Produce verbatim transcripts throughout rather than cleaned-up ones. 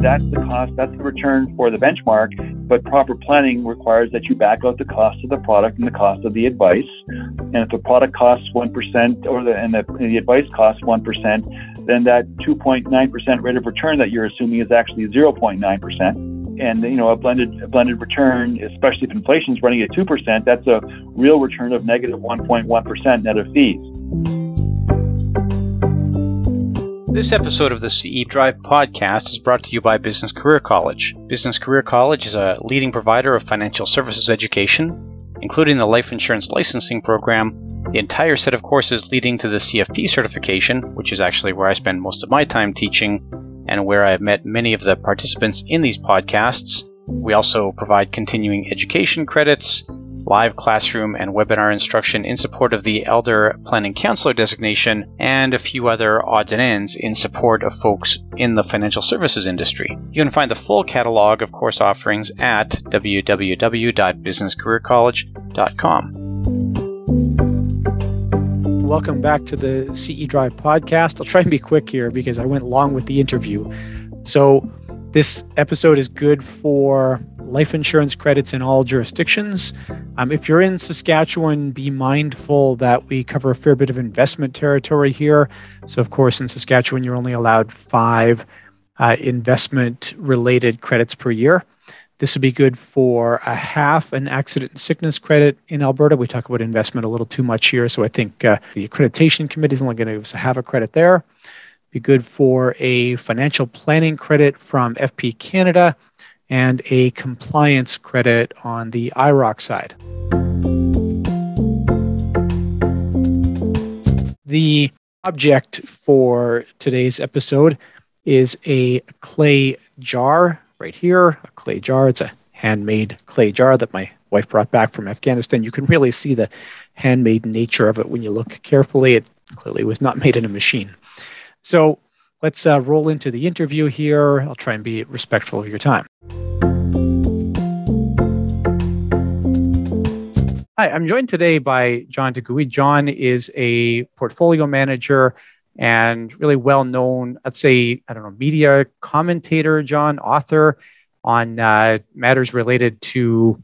That's the cost, that's the return for the benchmark, but proper planning requires that you back out the cost of the product and the cost of the advice. And if the product costs one percent or the, and the, and the advice costs one percent, then that two point nine percent rate of return that you're assuming is actually zero point nine percent. And, you know, a blended a blended return, especially if inflation is running at two percent, that's a real return of negative one point one percent net of fees. This episode of the C E Drive podcast is brought to you by Business Career College. Business Career College is a leading provider of financial services education, including the life insurance licensing program, the entire set of courses leading to the C F P certification, which is actually where I spend most of my time teaching and where I have met many of the participants in these podcasts. We also provide continuing education credits, live classroom and webinar instruction in support of the Elder Planning Counselor designation, and a few other odds and ends in support of folks in the financial services industry. You can find the full catalog of course offerings at w w w dot business career college dot com. Welcome back to the C E Drive podcast. I'll try and be quick here because I went long with the interview. So this episode is good for life insurance credits in all jurisdictions. Um, if you're in Saskatchewan, be mindful that we cover a fair bit of investment territory here. So of course, in Saskatchewan, you're only allowed five uh, investment-related credits per year. This would be good for a half an accident and sickness credit in Alberta. We talk about investment a little too much here, so I think uh, the accreditation committee is only going to give us a half a credit there. Be good for a financial planning credit from F P Canada, and a compliance credit on the I R O C side. The object for today's episode is a clay jar right here, a clay jar. It's a handmade clay jar that my wife brought back from Afghanistan. You can really see the handmade nature of it when you look carefully. It clearly was not made in a machine. So let's uh, roll into the interview here. I'll try and be respectful of your time. Hi, I'm joined today by John De Goey. John is a portfolio manager and really well-known, I'd say, I don't know, media commentator, John, author on uh, matters related to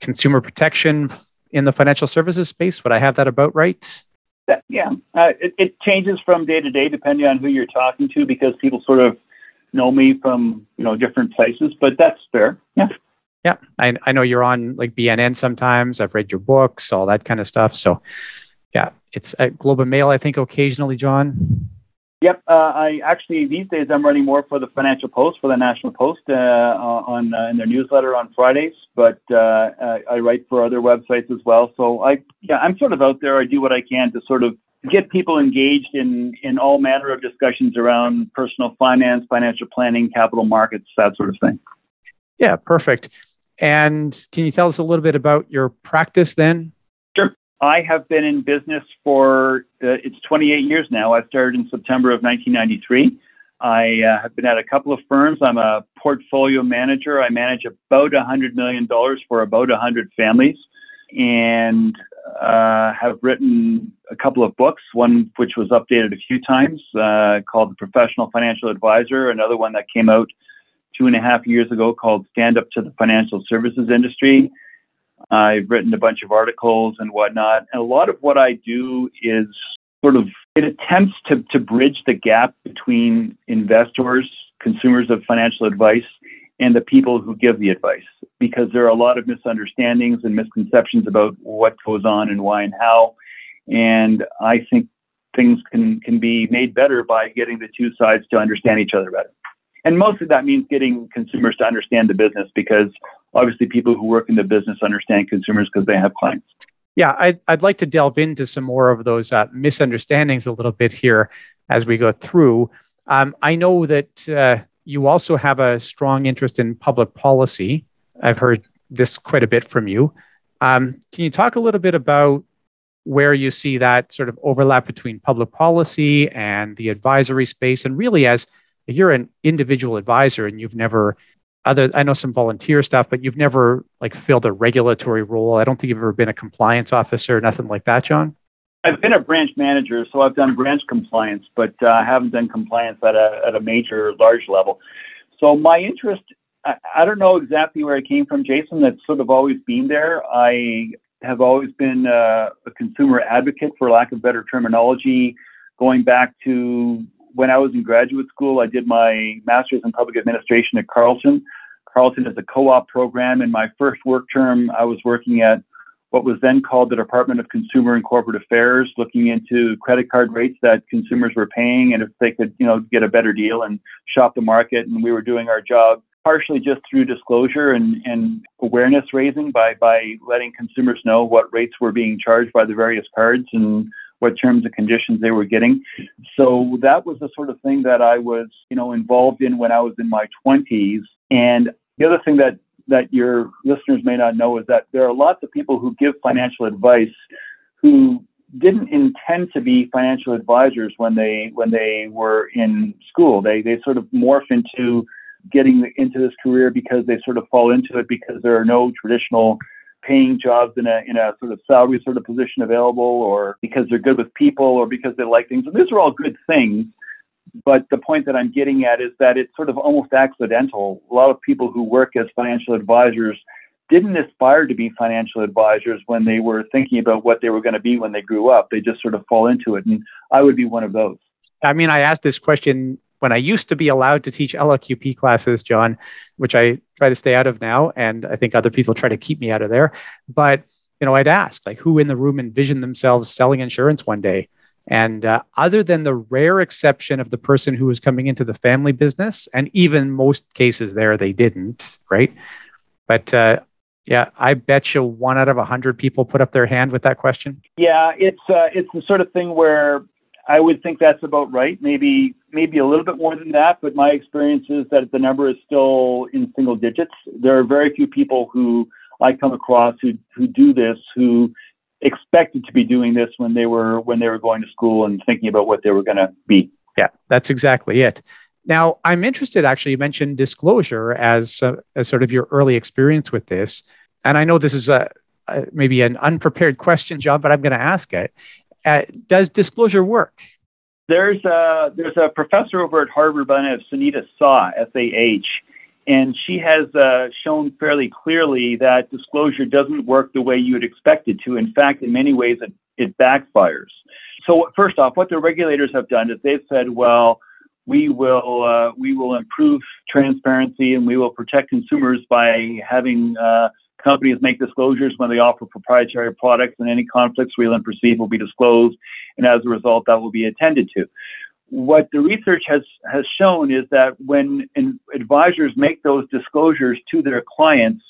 consumer protection in the financial services space. Would I have that about right? Yeah, uh, it, it changes from day to day depending on who you're talking to because people sort of know me from, you know, different places, but that's fair. Yeah. Yeah. I, I know you're on like B N N sometimes. I've read your books, all that kind of stuff. So yeah, it's at Globe and Mail, I think occasionally, John. Yep. Uh, I actually, these days I'm running more for the Financial Post, for the National Post uh, on uh, in their newsletter on Fridays, but uh, I, I write for other websites as well. So I, yeah, I'm sort of out there. I do what I can to sort of get people engaged in, in all manner of discussions around personal finance, financial planning, capital markets, that sort of thing. Yeah, perfect. And can you tell us a little bit about your practice then? I have been in business for, uh, it's twenty-eight years now. I started in September of nineteen ninety-three. I uh, have been at a couple of firms. I'm a portfolio manager. I manage about one hundred million dollars for about one hundred families and uh, have written a couple of books, one which was updated a few times uh, called The Professional Financial Advisor, another one that came out two and a half years ago called Stand Up to the Financial Services Industry. I've written a bunch of articles and whatnot. And a lot of what I do is sort of, it attempts to, to bridge the gap between investors, consumers of financial advice, and the people who give the advice, because there are a lot of misunderstandings and misconceptions about what goes on and why and how. And I think things can, can be made better by getting the two sides to understand each other better. And mostly that means getting consumers to understand the business, because obviously people who work in the business understand consumers because they have clients. Yeah, I'd, I'd like to delve into some more of those uh, misunderstandings a little bit here as we go through. Um, I know that uh, you also have a strong interest in public policy. I've heard this quite a bit from you. Um, can you talk a little bit about where you see that sort of overlap between public policy and the advisory space? And really, as you're an individual advisor and you've never other, I know some volunteer stuff, but you've never like filled a regulatory role. I don't think you've ever been a compliance officer, nothing like that, John. I've been a branch manager, so I've done branch compliance, but I uh, haven't done compliance at a at a major, large level. So my interest, I, I don't know exactly where it came from, Jason. That's sort of always been there. I have always been uh, a consumer advocate, for lack of better terminology, going back to when I was in graduate school. I did my master's in public administration at Carleton. Carleton is a co-op program. In my first work term, I was working at what was then called the Department of Consumer and Corporate Affairs, looking into credit card rates that consumers were paying and if they could, you know, get a better deal and shop the market. And we were doing our job partially just through disclosure and, and awareness raising by, by letting consumers know what rates were being charged by the various cards and what terms and conditions they were getting. So that was the sort of thing that I was, you know, involved in when I was in my twenties. And the other thing that that your listeners may not know is that there are lots of people who give financial advice who didn't intend to be financial advisors when they when they were in school. They they sort of morph into getting into this career because they sort of fall into it because there are no traditional paying jobs in a in a sort of salary sort of position available, or because they're good with people, or because they like things. And these are all good things. But the point that I'm getting at is that it's sort of almost accidental. A lot of people who work as financial advisors didn't aspire to be financial advisors when they were thinking about what they were going to be when they grew up. They just sort of fall into it. And I would be one of those. I mean, I asked this question when I used to be allowed to teach L L Q P classes, John, which I try to stay out of now. And I think other people try to keep me out of there. But, you know, I'd ask, like, who in the room envisioned themselves selling insurance one day? And uh, other than the rare exception of the person who was coming into the family business, and even most cases there, they didn't, right? But uh, yeah, I bet you one out of a hundred people put up their hand with that question. Yeah, it's uh, it's the sort of thing where I would think that's about right. Maybe maybe a little bit more than that, but my experience is that the number is still in single digits. There are very few people who I come across who who do this, who expected to be doing this when they were when they were going to school and thinking about what they were going to be. Yeah, that's exactly it. Now, I'm interested, actually, you mentioned disclosure as, uh, as sort of your early experience with this. And I know this is a, a maybe an unprepared question, John, but I'm going to ask it. Uh, does disclosure work? There's a, there's a professor over at Harvard by the name of Sunita Sah, S A H, and she has uh, shown fairly clearly that disclosure doesn't work the way you would expect it to. In fact, in many ways, it, it backfires. So first off, what the regulators have done is they've said, well, we will uh, we will improve transparency and we will protect consumers by having uh, companies make disclosures when they offer proprietary products, and any conflicts real and perceived will be disclosed. And as a result, that will be attended to. What the research has, has shown is that when in, advisors make those disclosures to their clients,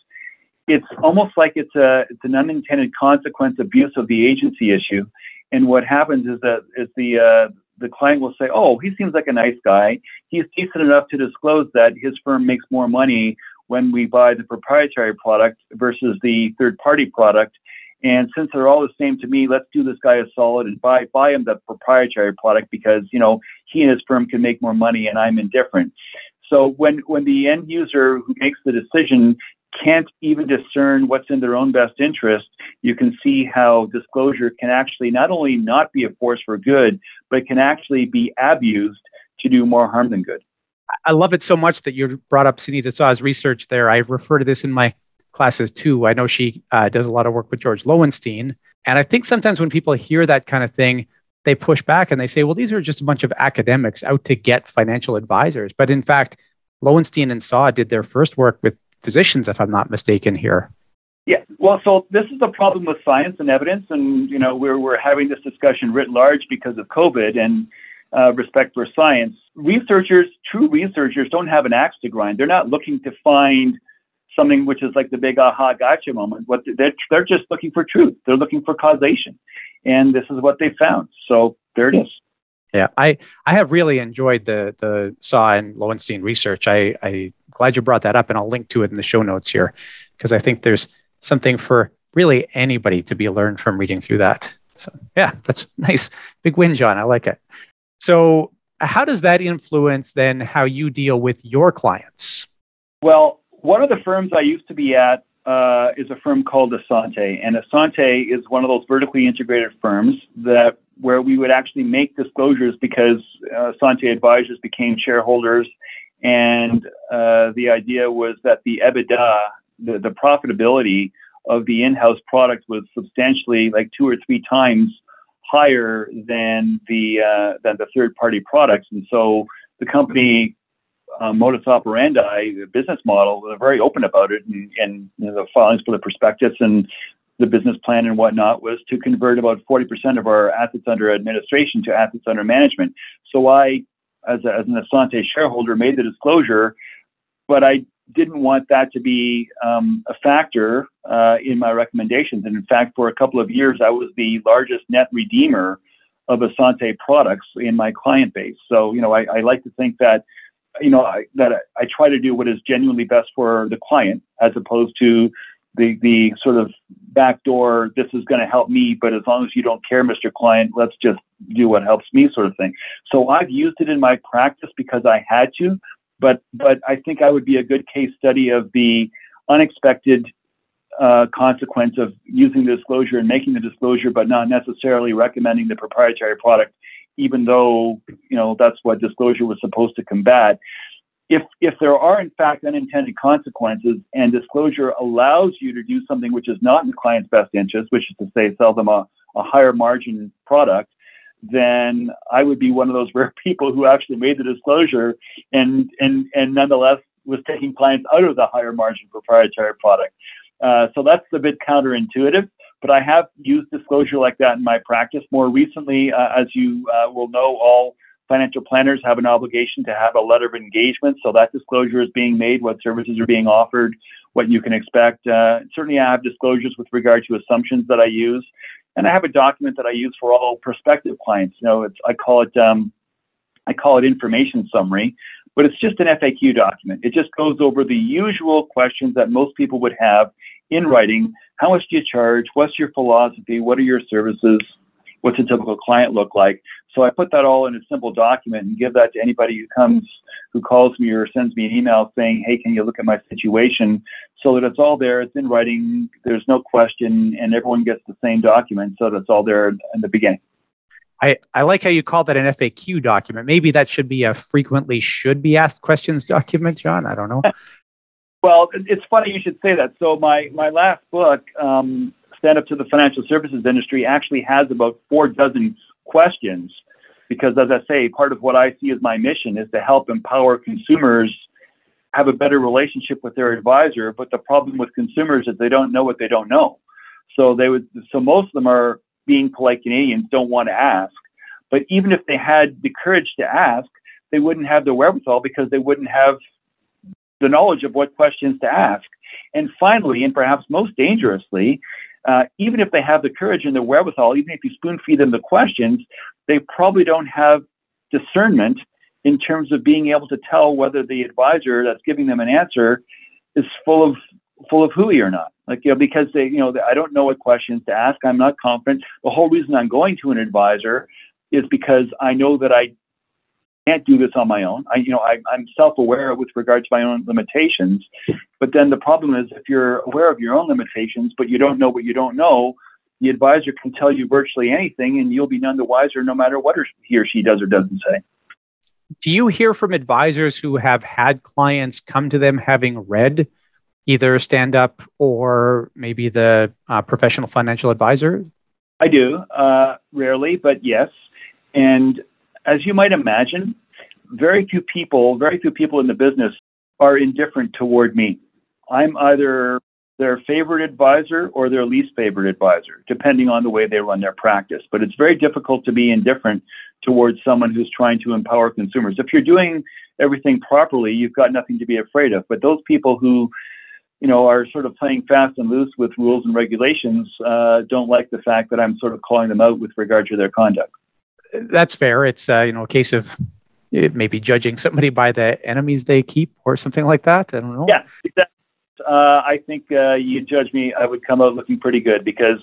it's almost like it's a it's an unintended consequence abuse of the agency issue. And what happens is that is the uh, the client will say, "Oh, he seems like a nice guy. He's decent enough to disclose that his firm makes more money when we buy the proprietary product versus the third-party product. And since they're all the same to me, let's do this guy a solid and buy buy him the proprietary product because, you know, he and his firm can make more money and I'm indifferent." So when, when the end user who makes the decision can't even discern what's in their own best interest, you can see how disclosure can actually not only not be a force for good, but can actually be abused to do more harm than good. I love it so much that you brought up Sunita Sah's research there. I refer to this in my classes too. I know she uh, does a lot of work with George Lowenstein. And I think sometimes when people hear that kind of thing, they push back and they say, well, these are just a bunch of academics out to get financial advisors. But in fact, Lowenstein and Sah did their first work with physicians, if I'm not mistaken here. Yeah, well, so this is the problem with science and evidence. And, you know, we're, we're having this discussion writ large because of COVID and uh, respect for science. Researchers, true researchers don't have an axe to grind. They're not looking to find something which is like the big aha gotcha moment. What they're, they're just looking for truth. They're looking for causation. And this is what they found. So there it is. Yeah, I, I have really enjoyed the the Sah and Lowenstein research. I, I'm glad you brought that up, and I'll link to it in the show notes here, because I think there's something for really anybody to be learned from reading through that. So yeah, that's nice. Big win, John. I like it. So how does that influence then how you deal with your clients? Well, one of the firms I used to be at uh, is a firm called Assante, and Assante is one of those vertically integrated firms that where we would actually make disclosures because uh, Assante advisors became shareholders And uh, the idea was that the EBITDA, the, the profitability of the in-house product was substantially like two or three times higher than the uh, than the third-party products. And so the company uh, modus operandi, the business model, they're very open about it, and, and you know, the filings for the prospectus and the business plan and whatnot was to convert about forty percent of our assets under administration to assets under management. So I, as, a, as an Assante shareholder, made the disclosure, but I didn't want that to be um, a factor uh, in my recommendations. And in fact, for a couple of years, I was the largest net redeemer of Assante products in my client base. So, you know, I, I like to think that, you know, I, that I, I try to do what is genuinely best for the client, as opposed to the the sort of backdoor, this is going to help me, but as long as you don't care, Mister Client, let's just do what helps me sort of thing. So I've used it in my practice because I had to, but but I think I would be a good case study of the unexpected uh, consequence of using the disclosure and making the disclosure, but not necessarily recommending the proprietary product, even though, you know, that's what disclosure was supposed to combat. If if there are, in fact, unintended consequences and disclosure allows you to do something which is not in the client's best interest, which is to say sell them a, a higher margin product, then I would be one of those rare people who actually made the disclosure and and and nonetheless was taking clients out of the higher margin proprietary product. Uh, so that's a bit counterintuitive, but I have used disclosure like that in my practice. More recently, uh, as you uh, will know, all financial planners have an obligation to have a letter of engagement. So that disclosure is being made, what services are being offered, what you can expect. Uh, certainly I have disclosures with regard to assumptions that I use. And I have a document that I use for all prospective clients. You know, it's, I call it, um, I call it information summary, but it's just an F A Q document. It just goes over the usual questions that most people would have in writing. How much do you charge? What's your philosophy? What are your services? What's a typical client look like? So I put that all in a simple document and give that to anybody who comes, who calls me or sends me an email saying, hey, can you look at my situation? So that it's all there, it's in writing, there's no question, and everyone gets the same document. So that's all there in the beginning. I, I like how you call that an F A Q document. Maybe that should be a frequently should be asked questions document, John. I don't know. Well, it's funny you should say that. So my, my last book, um, Stand Up to the Financial Services Industry, actually has about four dozen questions, because as I say, part of what I see as my mission is to help empower consumers have a better relationship with their advisor. But the problem with consumers is they don't know what they don't know. So they would, so most of them are being polite Canadians, don't want to ask. But even if they had the courage to ask, they wouldn't have the wherewithal because they wouldn't have the knowledge of what questions to ask. And finally, and perhaps most dangerously, Uh, even if they have the courage and the wherewithal, even if you spoon feed them the questions, they probably don't have discernment in terms of being able to tell whether the advisor that's giving them an answer is full of full of hooey or not. Like, you know, because they, you know, I don't know what questions to ask. I'm not confident. The whole reason I'm going to an advisor is because I know that I can't do this on my own. I, you know, I, I'm self-aware with regard to my own limitations. But then the problem is, if you're aware of your own limitations, but you don't know what you don't know, the advisor can tell you virtually anything, and you'll be none the wiser, no matter what he or she does or doesn't say. Do you hear from advisors who have had clients come to them having read either Stand Up or maybe the uh, Professional Financial Advisor? I do, uh, rarely, but yes. And as you might imagine, very few people, very few people in the business are indifferent toward me. I'm either their favorite advisor or their least favorite advisor, depending on the way they run their practice. But it's very difficult to be indifferent towards someone who's trying to empower consumers. If you're doing everything properly, you've got nothing to be afraid of. But those people who, you know, are sort of playing fast and loose with rules and regulations uh, don't like the fact that I'm sort of calling them out with regard to their conduct. That's fair. It's uh, you know, a case of maybe judging somebody by the enemies they keep or something like that. I don't know. Yeah, exactly. Uh, I think uh, you judge me, I would come out looking pretty good, because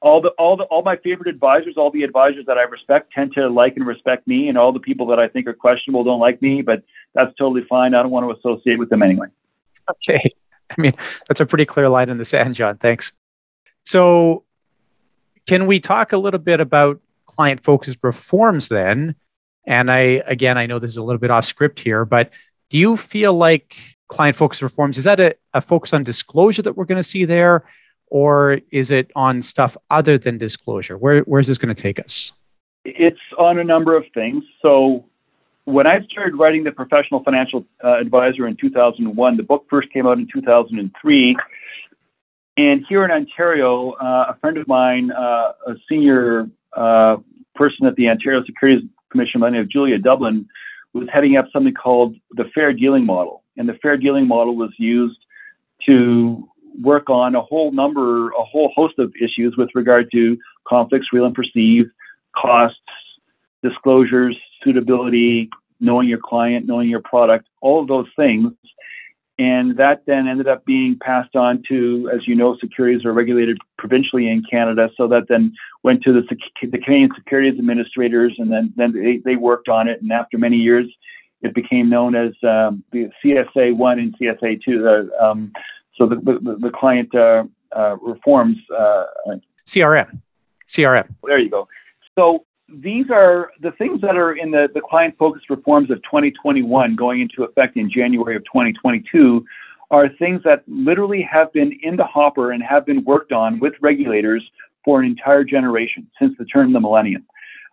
all the all the all my favorite advisors, all the advisors that I respect, tend to like and respect me, and all the people that I think are questionable don't like me. But that's totally fine. I don't want to associate with them anyway. Okay. I mean, that's a pretty clear line in the sand, John. Thanks. So, can we talk a little bit about client-focused reforms then? And I, again, I know this is a little bit off script here, but Do you feel like client-focused reforms, is that a, a focus on disclosure that we're going to see there? Or is it on stuff other than disclosure? Where, where's this going to take us? It's on a number of things. So when I started writing The Professional Financial uh, Advisor in two thousand one, the book first came out in two thousand three. And here in Ontario, uh, a friend of mine, uh, a senior uh, person at the Ontario Securities Commission by the name of Julia Dublin, was heading up something called the Fair Dealing Model. And the Fair Dealing Model was used to work on a whole number, a whole host of issues with regard to conflicts, real and perceived, costs, disclosures, suitability, knowing your client, knowing your product, all of those things. And that then ended up being passed on to, as you know, securities are regulated provincially in Canada. So that then went to the, the Canadian Securities Administrators, and then, then they, they worked on it. And after many years, it became known as um, the C S A one and C S A two. Uh, um, so the, the, the client uh, uh, reforms. Uh, C R M. C R M. There you go. So these are the things that are in the, the client-focused reforms of twenty twenty-one going into effect in January of twenty twenty-two are things that literally have been in the hopper and have been worked on with regulators for an entire generation since the turn of the millennium.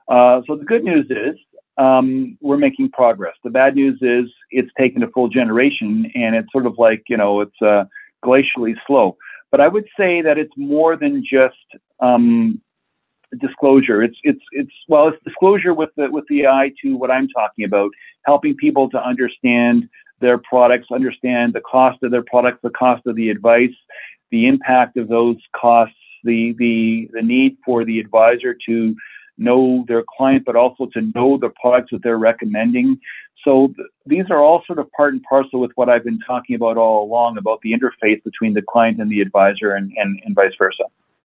Uh, so the good news is um, we're making progress. The bad news is it's taken a full generation, and it's sort of like, you know, it's uh, glacially slow. But I would say that it's more than just um, disclosure. It's it's it's well, it's disclosure with the with the eye to what I'm talking about, helping people to understand their products, understand the cost of their products, the cost of the advice, the impact of those costs, the the the need for the advisor to know their client, but also to know the products that they're recommending. So th- these are all sort of part and parcel with what I've been talking about all along about the interface between the client and the advisor, and and, and vice versa.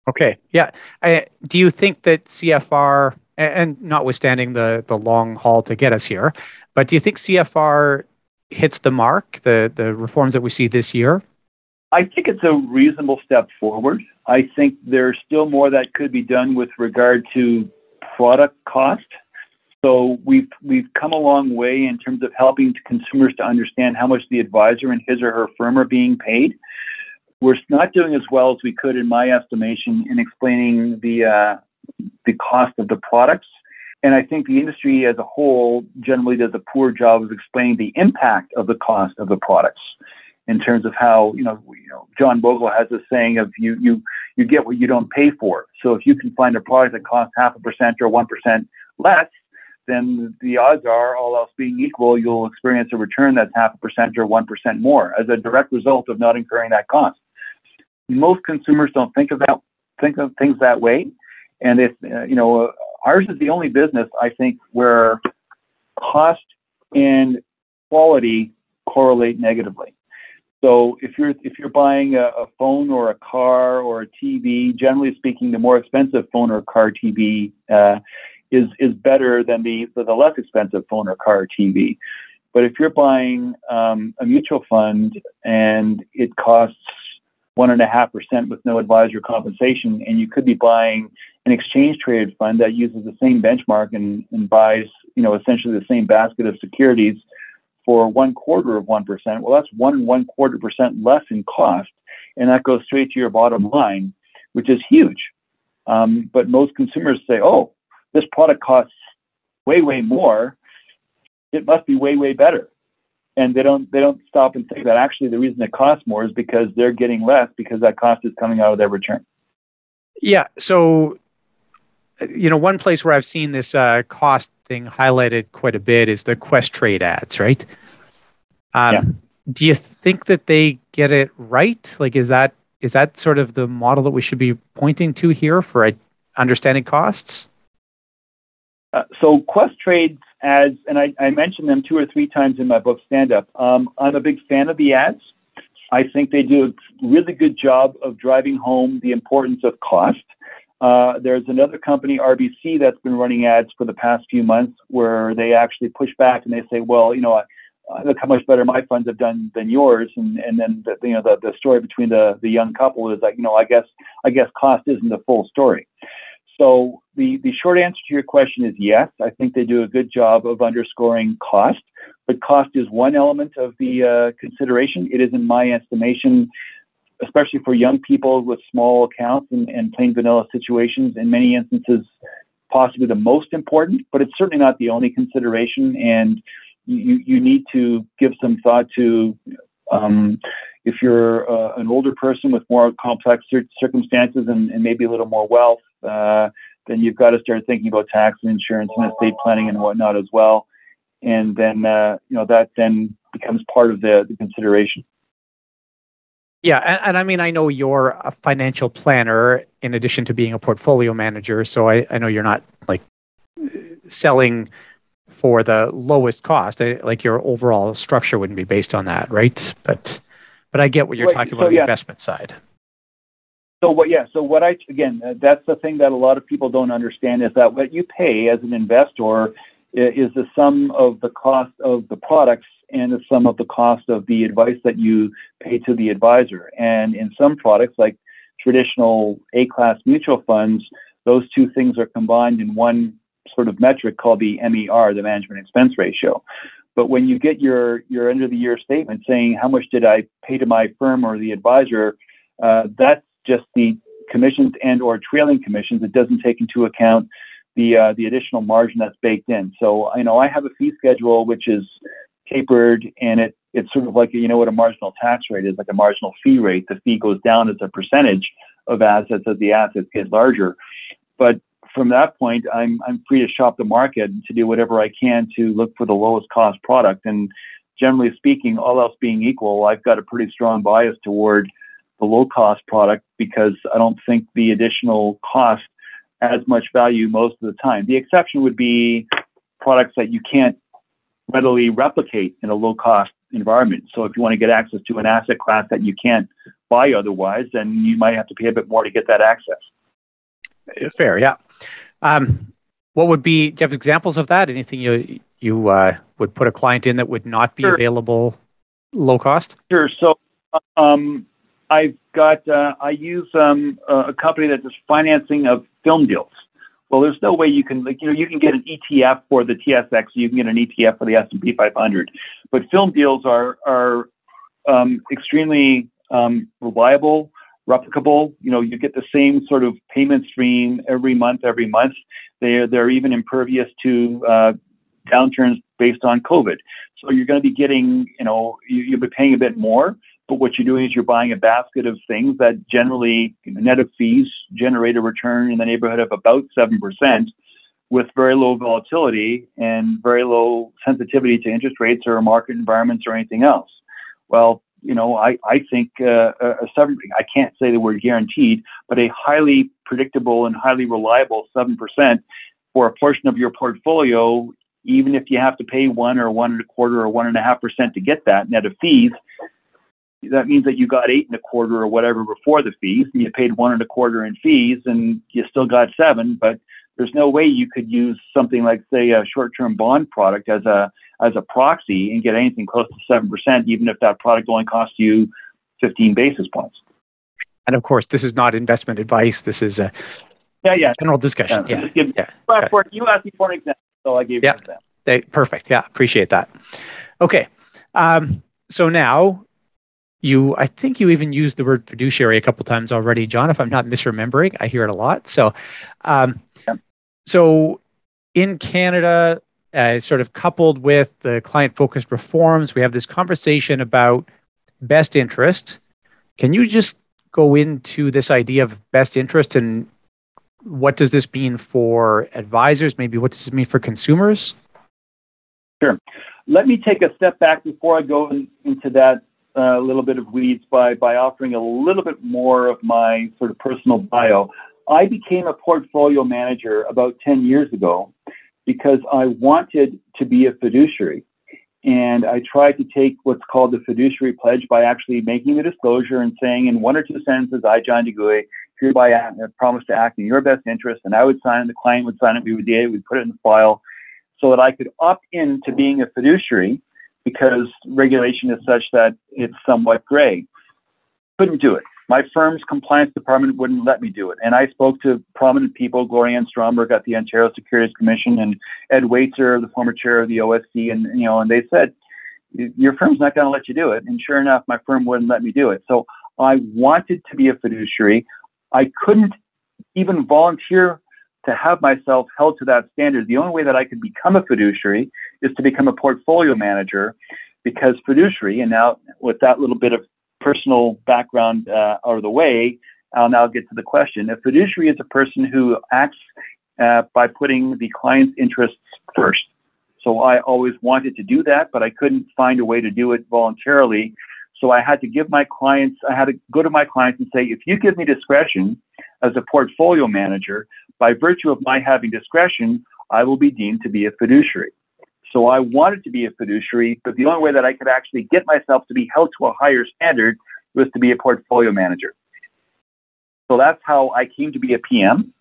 Okay. Yeah. I, do you think that C F R, and notwithstanding the, the long haul to get us here, but do you think C F R hits the mark, the, the reforms that we see this year? I think it's a reasonable step forward. I think there's still more that could be done with regard to product cost. So we've we've come a long way in terms of helping consumers to understand how much the advisor and his or her firm are being paid. We're not doing as well as we could, in my estimation, in explaining the uh, the cost of the products. And I think the industry as a whole generally does a poor job of explaining the impact of the cost of the products in terms of how, you know, you know John Bogle has this saying of you you you get what you don't pay for. So if you can find a product that costs half a percent or one percent less, then the odds are, all else being equal, you'll experience a return that's half a percent or one percent more as a direct result of not incurring that cost. Most consumers don't think of that, think of things that way, and if uh, you know, ours is the only business I think where cost and quality correlate negatively. So if you're if you're buying a, a phone or a car or a T V, generally speaking, the more expensive phone or car T V uh, is is better than the the less expensive phone or car or T V. But if you're buying um, a mutual fund and it costs one and a half percent with no advisor compensation, and you could be buying an exchange traded fund that uses the same benchmark and, and buys, you know, essentially the same basket of securities for one quarter of one percent. Well, that's one and one quarter percent less in cost, and that goes straight to your bottom line, which is huge. Um, but most consumers say, "Oh, this product costs way, way more. It must be way, way better." And they don't they don't stop and think that actually the reason it costs more is because they're getting less because that cost is coming out of their return. Yeah. So, you know, one place where I've seen this uh, cost thing highlighted quite a bit is the Questrade ads, right? Um, yeah. Do you think that they get it right? Like, is that is that sort of the model that we should be pointing to here for uh, understanding costs? Uh, so Questrade ads, and I, I mentioned them two or three times in my book, Stand Up. Um, I'm a big fan of the ads. I think they do a really good job of driving home the importance of cost. Uh, there's another company, R B C, that's been running ads for the past few months where they actually push back and they say, well, you know, I, I look how much better my funds have done than yours. And, and then, the, you know, the, the story between the, the young couple is like, you know, I guess, I guess cost isn't the full story. So the, the short answer to your question is yes, I think they do a good job of underscoring cost, but cost is one element of the uh, consideration. It is, in my estimation, especially for young people with small accounts and, and plain vanilla situations, in many instances, possibly the most important, but it's certainly not the only consideration. And you, you need to give some thought to, um, if you're uh, an older person with more complex circumstances and, and maybe a little more wealth, uh, then you've got to start thinking about tax and insurance and estate planning and whatnot as well. And then, uh, you know, that then becomes part of the, the consideration. Yeah. And, and I mean, I know you're a financial planner in addition to being a portfolio manager. So I, I know you're not like selling for the lowest cost. I, like your overall structure wouldn't be based on that, right? But but I get what you're Wait, talking so about yeah. on the investment side. So what, yeah. So what I, again, uh, that's the thing that a lot of people don't understand is that what you pay as an investor is the sum of the cost of the products and the sum of the cost of the advice that you pay to the advisor. And in some products, like traditional A-class mutual funds, those two things are combined in one sort of metric called the M E R, the management expense ratio. But when you get your, your end-of-the-year statement saying, how much did I pay to my firm or the advisor, uh, that's just the commissions and or trailing commissions. It doesn't take into account the uh, the additional margin that's baked in. So, you know, I have a fee schedule, which is tapered, and it it's sort of like, you know what a marginal tax rate is, like a marginal fee rate. The fee goes down as a percentage of assets as the assets get larger. But from that point, I'm I'm free to shop the market and to do whatever I can to look for the lowest cost product. And generally speaking, all else being equal, I've got a pretty strong bias toward the low cost product because I don't think the additional cost as much value most of the time. The exception would be products that you can't readily replicate in a low cost environment. So if you want to get access to an asset class that you can't buy otherwise, then you might have to pay a bit more to get that access. Fair, yeah. Um, what would be, do you have examples of that? Anything you you uh, would put a client in that would not be sure. available low cost? Sure. So um, I've got, uh, I use um, a company that does financing of film deals. Well, there's no way you can, like, you know, you can get an E T F for the T S X, you can get an E T F for the S and P five hundred, but film deals are are um, extremely um, reliable, replicable. You know, you get the same sort of payment stream every month, every month. They're, they're even impervious to uh, downturns based on COVID. So you're going to be getting, you know, you, you'll be paying a bit more, but what you're doing is you're buying a basket of things that generally, you know, net of fees, generate a return in the neighborhood of about seven percent with very low volatility and very low sensitivity to interest rates or market environments or anything else. Well, you know, I, I think uh, a seven, I can't say the word guaranteed, but a highly predictable and highly reliable seven percent for a portion of your portfolio, even if you have to pay one or one and a quarter or one and a half percent to get that net of fees, that means that you got eight and a quarter or whatever before the fees, and you paid one and a quarter in fees, and you still got seven. But there's no way you could use something like, say, a short-term bond product as a as a proxy and get anything close to seven percent, even if that product only costs you fifteen basis points. And of course, this is not investment advice. This is a yeah, yeah. general discussion. Yeah, yeah. Give, yeah. But for, you asked me for an example, so I gave yeah. you an example. They, perfect. Yeah, appreciate that. Okay, um, so now. You, I think you even used the word fiduciary a couple times already, John, if I'm not misremembering. I hear it a lot. So, um, yeah. so in Canada, uh, sort of coupled with the client-focused reforms, we have this conversation about best interest. Can you just go into this idea of best interest and what does this mean for advisors? Maybe what does this mean for consumers? Sure. Let me take a step back before I go in, into that. A little bit of weeds by by offering a little bit more of my sort of personal bio. I became a portfolio manager about ten years ago because I wanted to be a fiduciary. And I tried to take what's called the fiduciary pledge by actually making the disclosure and saying in one or two sentences, I, John De Goey, hereby promise to act in your best interest. And I would sign it, the client would sign it, we would date it, we'd put it in the file so that I could opt in to being a fiduciary, because regulation is such that it's somewhat gray. Couldn't do it. My firm's compliance department wouldn't let me do it. And I spoke to prominent people, Gloria Ann Stromberg at the Ontario Securities Commission and Ed Waitzer, the former chair of the O S C. And, you know, and they said, your firm's not going to let you do it. And sure enough, my firm wouldn't let me do it. So I wanted to be a fiduciary. I couldn't even volunteer to have myself held to that standard. The only way that I could become a fiduciary is to become a portfolio manager, because fiduciary, and now with that little bit of personal background uh, out of the way, I'll now get to the question. A fiduciary is a person who acts uh, by putting the client's interests first. So I always wanted to do that, but I couldn't find a way to do it voluntarily. So I had to give my clients, I had to go to my clients and say, if you give me discretion as a portfolio manager, by virtue of my having discretion, I will be deemed to be a fiduciary. So I wanted to be a fiduciary, but the only way that I could actually get myself to be held to a higher standard was to be a portfolio manager. So that's how I came to be a P M.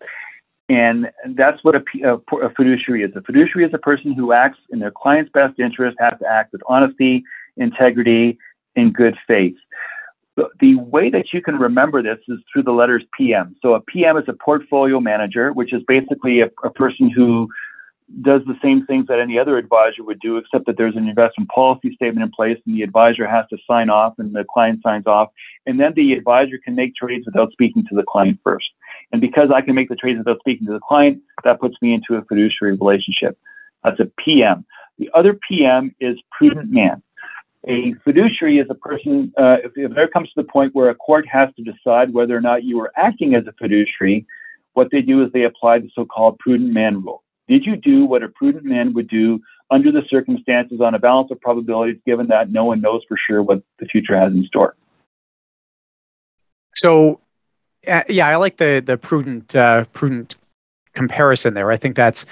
And that's what a, P, a, a fiduciary is. A fiduciary is a person who acts in their client's best interest, has to act with honesty, integrity, and good faith. The way that you can remember this is through the letters P M. So a P M is a portfolio manager, which is basically a, a person who does the same things that any other advisor would do, except that there's an investment policy statement in place and the advisor has to sign off and the client signs off. And then the advisor can make trades without speaking to the client first. And because I can make the trades without speaking to the client, that puts me into a fiduciary relationship. That's a P M. The other P M is prudent man. A fiduciary is a person, uh, if, if there comes to the point where a court has to decide whether or not you are acting as a fiduciary, what they do is they apply the so-called prudent man rule. Did you do what a prudent man would do under the circumstances on a balance of probabilities, given that no one knows for sure what the future has in store? So, uh, yeah, I like the the prudent uh, prudent comparison there. I think that's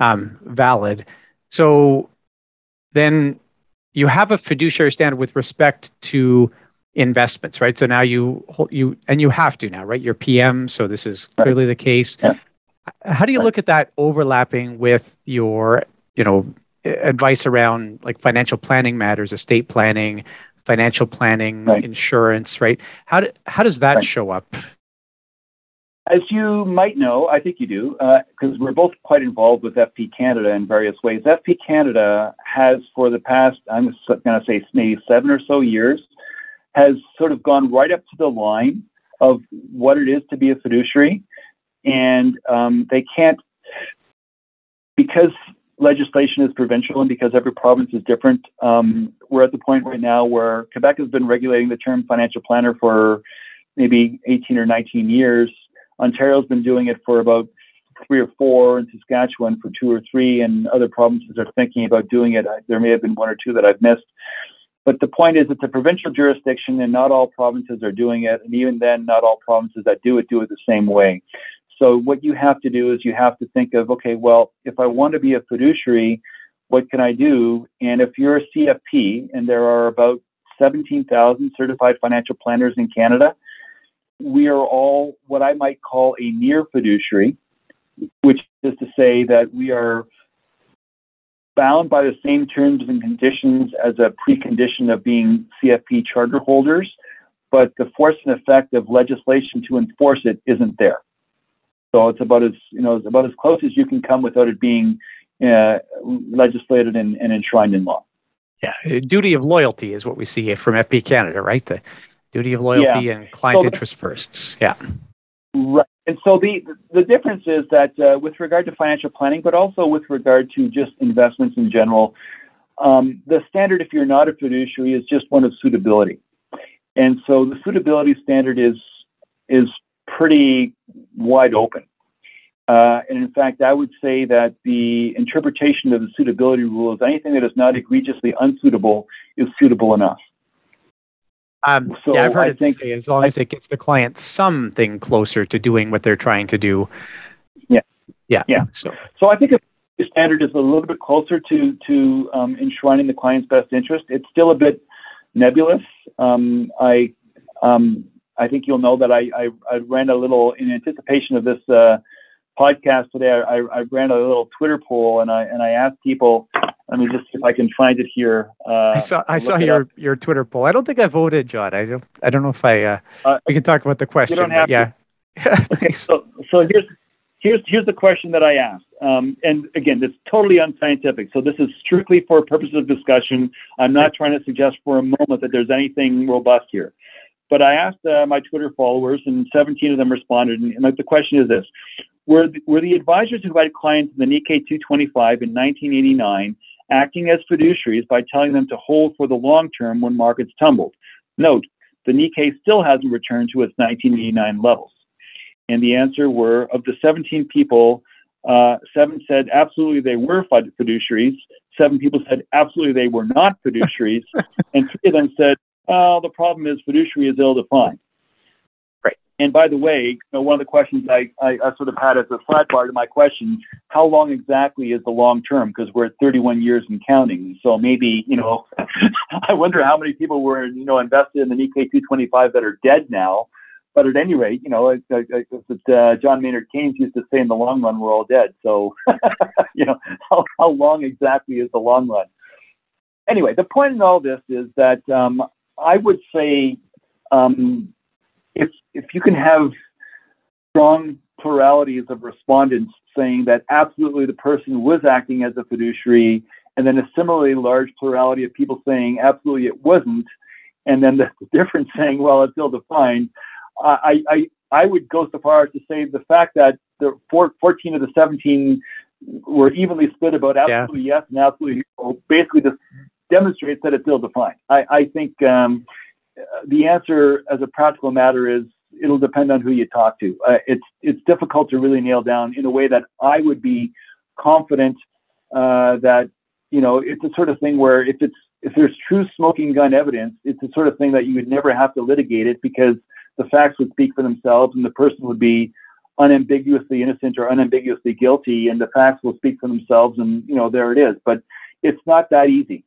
um, valid. So then you have a fiduciary standard with respect to investments, right? So now you you and you have to now, right? You're P M, so this is clearly right. The case. Yeah. How do you look at that overlapping with your, you know, advice around like financial planning matters, estate planning, financial planning, right. insurance, right? How do, how does that right. show up? As you might know, I think you do, because uh, we're both quite involved with F P Canada in various ways. F P Canada has, for the past, I'm going to say maybe seven or so years, has sort of gone right up to the line of what it is to be a fiduciary. And um, they can't, because legislation is provincial and because every province is different, um, we're at the point right now where Quebec has been regulating the term financial planner for maybe eighteen or nineteen years. Ontario's been doing it for about three or four, and Saskatchewan for two or three, and other provinces are thinking about doing it. There may have been one or two that I've missed. But the point is, it's a provincial jurisdiction, and not all provinces are doing it. And even then, not all provinces that do it do it the same way. So what you have to do is you have to think of, okay, well, if I want to be a fiduciary, what can I do? And if you're a C F P, and there are about seventeen thousand certified financial planners in Canada, we are all what I might call a near fiduciary, which is to say that we are bound by the same terms and conditions as a precondition of being C F P charter holders, but the force and effect of legislation to enforce it isn't there. So it's about as you know, it's about as close as you can come without it being uh, legislated and, and enshrined in law. Yeah, duty of loyalty is what we see from F P Canada, right? The duty of loyalty yeah. and client so interest firsts. Yeah, right. And so the the difference is that uh, with regard to financial planning, but also with regard to just investments in general, um, the standard if you're not a fiduciary is just one of suitability. And so the suitability standard is is. pretty wide open. Uh, and in fact, I would say that the interpretation of the suitability rule is anything that is not egregiously unsuitable is suitable enough. Um, so yeah, I've heard I it think, say as long I, as it gets the client something closer to doing what they're trying to do. Yeah. Yeah. yeah. So so I think if the standard is a little bit closer to, to um, enshrining the client's best interest, it's still a bit nebulous. Um, I... Um, I think you'll know that I, I, I ran a little, in anticipation of this uh, podcast today, I, I ran a little Twitter poll and I and I asked people Let me just see if I can find it here. Uh, I saw I saw your, your Twitter poll. I don't think I voted, John. I don't I don't know if I. Uh, uh, we can talk about the question. You don't have yeah. To. Okay, so so here's here's here's the question that I asked, um, and again, it's totally unscientific. So this is strictly for purposes of discussion. I'm not trying to suggest for a moment that there's anything robust here, but I asked uh, my Twitter followers, and seventeen of them responded. And, and like the question is this: Were the, were the advisors who invited clients in the Nikkei two twenty-five in nineteen eighty-nine acting as fiduciaries by telling them to hold for the long term when markets tumbled? Note, the Nikkei still hasn't returned to its nineteen eighty-nine levels. And the answer were, of the seventeen people, uh, seven said absolutely they were fiduciaries, seven people said absolutely they were not fiduciaries, and three of them said, oh, the problem is fiduciary is ill-defined. Right. And by the way, you know, one of the questions I, I, I sort of had as a sidebar to my question, how long exactly is the long term? Because we're at thirty-one years and counting. So maybe, you know, I wonder how many people were, you know, invested in the Nikkei two twenty-five that are dead now. But at any rate, you know, it, it, it, uh, John Maynard Keynes used to say, in the long run, we're all dead. So, you know, how, how long exactly is the long run? Anyway, the point in all this is that um, I would say um, if if you can have strong pluralities of respondents saying that absolutely the person was acting as a fiduciary, and then a similarly large plurality of people saying absolutely it wasn't, and then the difference saying, well, it's ill-defined, I, I, I would go so far as to say the fact that the four, fourteen of the seventeen were evenly split about absolutely yeah. yes and absolutely no basically just demonstrates that it's ill-defined. I, I think um, the answer as a practical matter is it'll depend on who you talk to. Uh, it's it's difficult to really nail down in a way that I would be confident uh, that, you know, it's the sort of thing where if it's if there's true smoking gun evidence, it's the sort of thing that you would never have to litigate it because the facts would speak for themselves, and the person would be unambiguously innocent or unambiguously guilty, and the facts will speak for themselves, and, you know, there it is. But it's not that easy,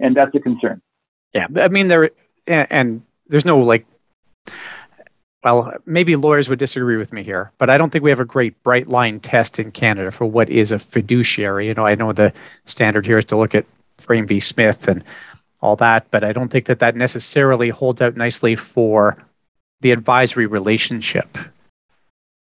and that's a concern. Yeah, I mean, there and there's no, like, well, maybe lawyers would disagree with me here, but I don't think we have a great bright line test in Canada for what is a fiduciary. You know, I know the standard here is to look at Frame v. Smith and all that, but I don't think that that necessarily holds out nicely for the advisory relationship.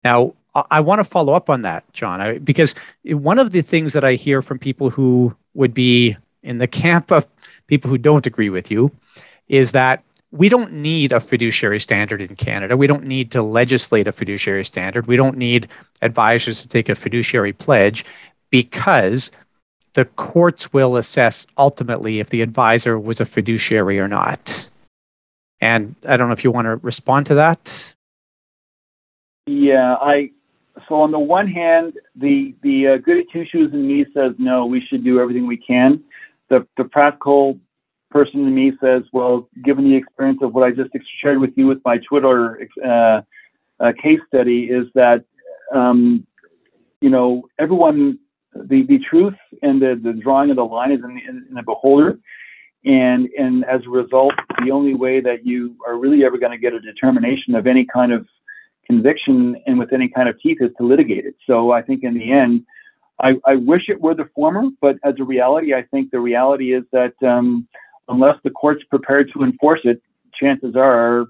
Now, I, I want to follow up on that, John, I, because one of the things that I hear from people who would be in the camp of people who don't agree with you is that we don't need a fiduciary standard in Canada. We don't need to legislate a fiduciary standard. We don't need advisors to take a fiduciary pledge because the courts will assess ultimately if the advisor was a fiduciary or not. And I don't know if you want to respond to that. Yeah, I. So on the one hand, the the uh, goody two shoes in me says no, we should do everything we can. The the practical person in me says, well, given the experience of what I just shared with you with my Twitter uh, uh, case study, is that um, you know everyone the, the truth and the, the drawing of the line is in the, in the beholder. And and as a result, the only way that you are really ever going to get a determination of any kind of conviction and with any kind of teeth is to litigate it. So I think in the end, I, I wish it were the former, but as a reality, I think the reality is that um, unless the court's prepared to enforce it, chances are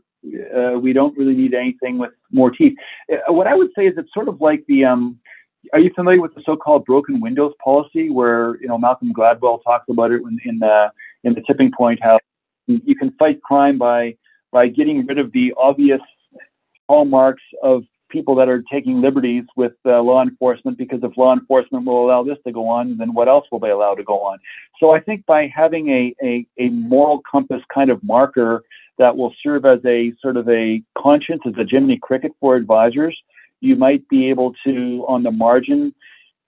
uh, we don't really need anything with more teeth. Uh, what I would say is it's sort of like the... Um, Are you familiar with the so-called broken windows policy, where you know Malcolm Gladwell talks about it in, in the in the Tipping Point, how you can fight crime by by getting rid of the obvious hallmarks of people that are taking liberties with uh, law enforcement, because if law enforcement will allow this to go on, then what else will they allow to go on? So I think by having a a, a moral compass kind of marker that will serve as a sort of a conscience, as a Jiminy Cricket for advisors, you might be able to, on the margin,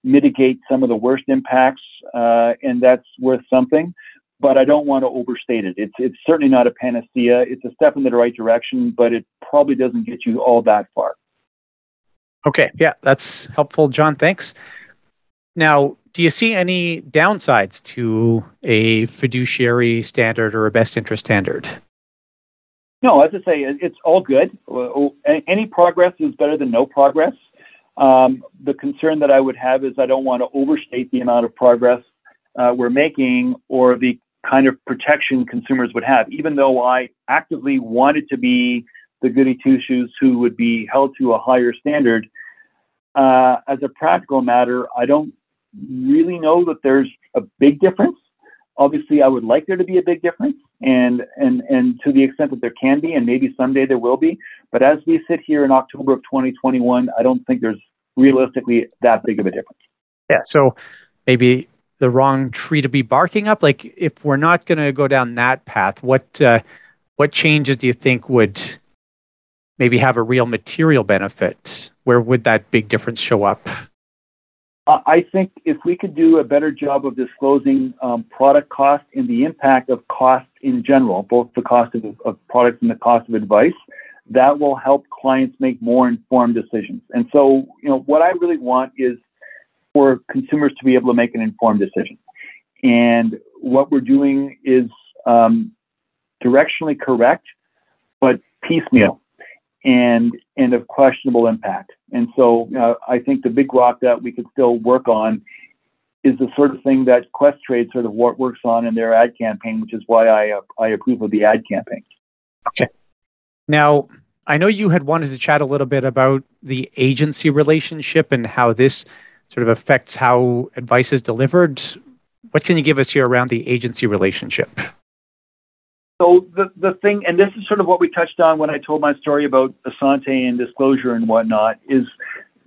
mitigate some of the worst impacts, uh, and that's worth something. But I don't want to overstate it. It's it's certainly not a panacea. It's a step in the right direction, but it probably doesn't get you all that far. Okay, yeah, that's helpful, John. Thanks. Now, do you see any downsides to a fiduciary standard or a best interest standard? No, as I say, it's all good. Any progress is better than no progress. Um, the concern that I would have is I don't want to overstate the amount of progress uh, we're making or the kind of protection consumers would have, even though I actively wanted to be the goody two-shoes who would be held to a higher standard. Uh, as a practical matter, I don't really know that there's a big difference. Obviously, I would like there to be a big difference, and and and to the extent that there can be, and maybe someday there will be. But as we sit here in October of twenty twenty-one, I don't think there's realistically that big of a difference. Yeah, so maybe the wrong tree to be barking up. Like, if we're not going to go down that path, what uh, what changes do you think would maybe have a real material benefit? Where would that big difference show up? I think if we could do a better job of disclosing um, product cost and the impact of cost in general, both the cost of, of products and the cost of advice, that will help clients make more informed decisions. And so, you know, what I really want is for consumers to be able to make an informed decision. And what we're doing is um, directionally correct, but piecemeal and and of questionable impact. And so uh, I think the big rock that we could still work on is the sort of thing that Questrade sort of works on in their ad campaign, which is why I uh, I approve of the ad campaign. Okay. Now, I know you had wanted to chat a little bit about the agency relationship and how this sort of affects how advice is delivered. What can you give us here around the agency relationship? So the, the thing, and this is sort of what we touched on when I told my story about Assante and disclosure and whatnot, is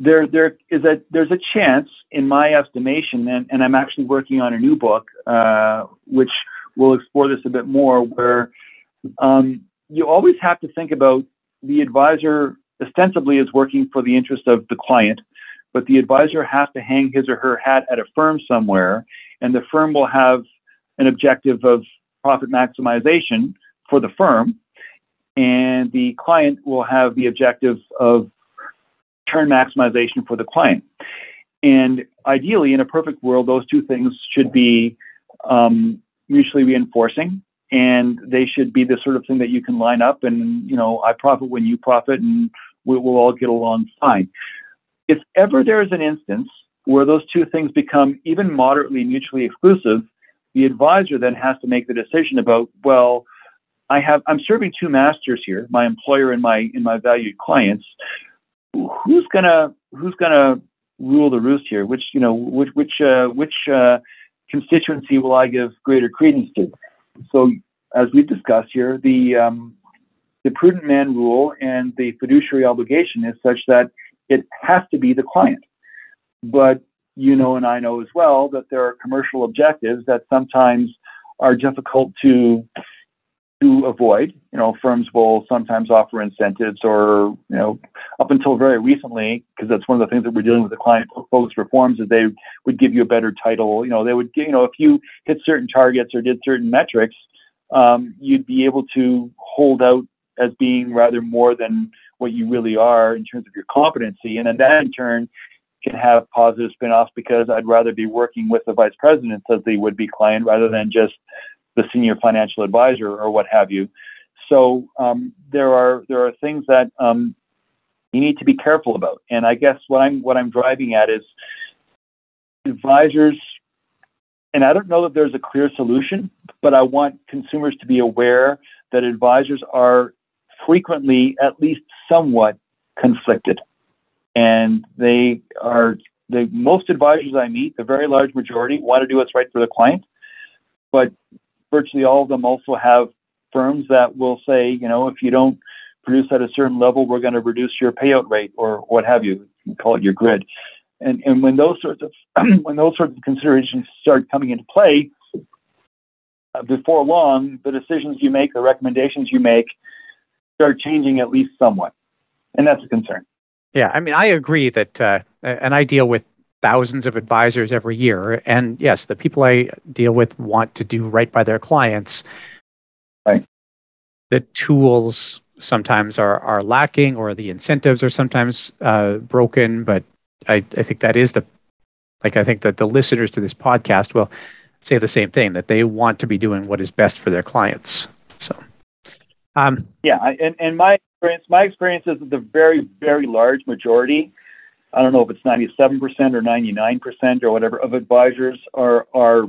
there there is a there's a chance, in my estimation, and, and I'm actually working on a new book, uh, which will explore this a bit more, where um, you always have to think about the advisor ostensibly is working for the interest of the client, but the advisor has to hang his or her hat at a firm somewhere, and the firm will have an objective of profit maximization for the firm, and the client will have the objective of return maximization for the client. And ideally, in a perfect world, those two things should be um, mutually reinforcing, and they should be the sort of thing that you can line up and, you know, I profit when you profit, and we will all get along fine. If ever there is an instance where those two things become even moderately mutually exclusive, the advisor then has to make the decision about, well, I have I'm serving two masters here, my employer and my and my valued clients. Who's gonna who's gonna rule the roost here? Which you know which which uh, which uh, constituency will I give greater credence to? So as we've discussed here, the um, the prudent man rule and the fiduciary obligation is such that it has to be the client, but you know, and I know as well that there are commercial objectives that sometimes are difficult to to avoid. You know, firms will sometimes offer incentives, or you know, up until very recently, because that's one of the things that we're dealing with the client focused reforms, is they would give you a better title. You know, they would, you know, if you hit certain targets or did certain metrics, um, you'd be able to hold out as being rather more than what you really are in terms of your competency, and then that in turn can have positive spin-offs, because I'd rather be working with the vice president as the would-be client rather than just the senior financial advisor or what have you. So um, there are there are things that um, you need to be careful about. And I guess what I'm what I'm driving at is advisors, and I don't know that there's a clear solution, but I want consumers to be aware that advisors are frequently at least somewhat conflicted. And they are, the most advisors I meet, the very large majority, want to do what's right for the client. But virtually all of them also have firms that will say, you know, if you don't produce at a certain level, we're going to reduce your payout rate or what have you. You can call it your grid. And and when those sorts of when those sorts of considerations start coming into play, uh, before long, the decisions you make, the recommendations you make, start changing at least somewhat, and that's a concern. Yeah, I mean, I agree that, uh, and I deal with thousands of advisors every year. And yes, the people I deal with want to do right by their clients. Right. The tools sometimes are, are lacking, or the incentives are sometimes uh, broken. But I, I think that is the, like, I think that the listeners to this podcast will say the same thing, that they want to be doing what is best for their clients. So. Um, yeah, and, and my experience, my experience is that the very, very large majority, I don't know if it's ninety-seven percent or ninety-nine percent or whatever, of advisors are are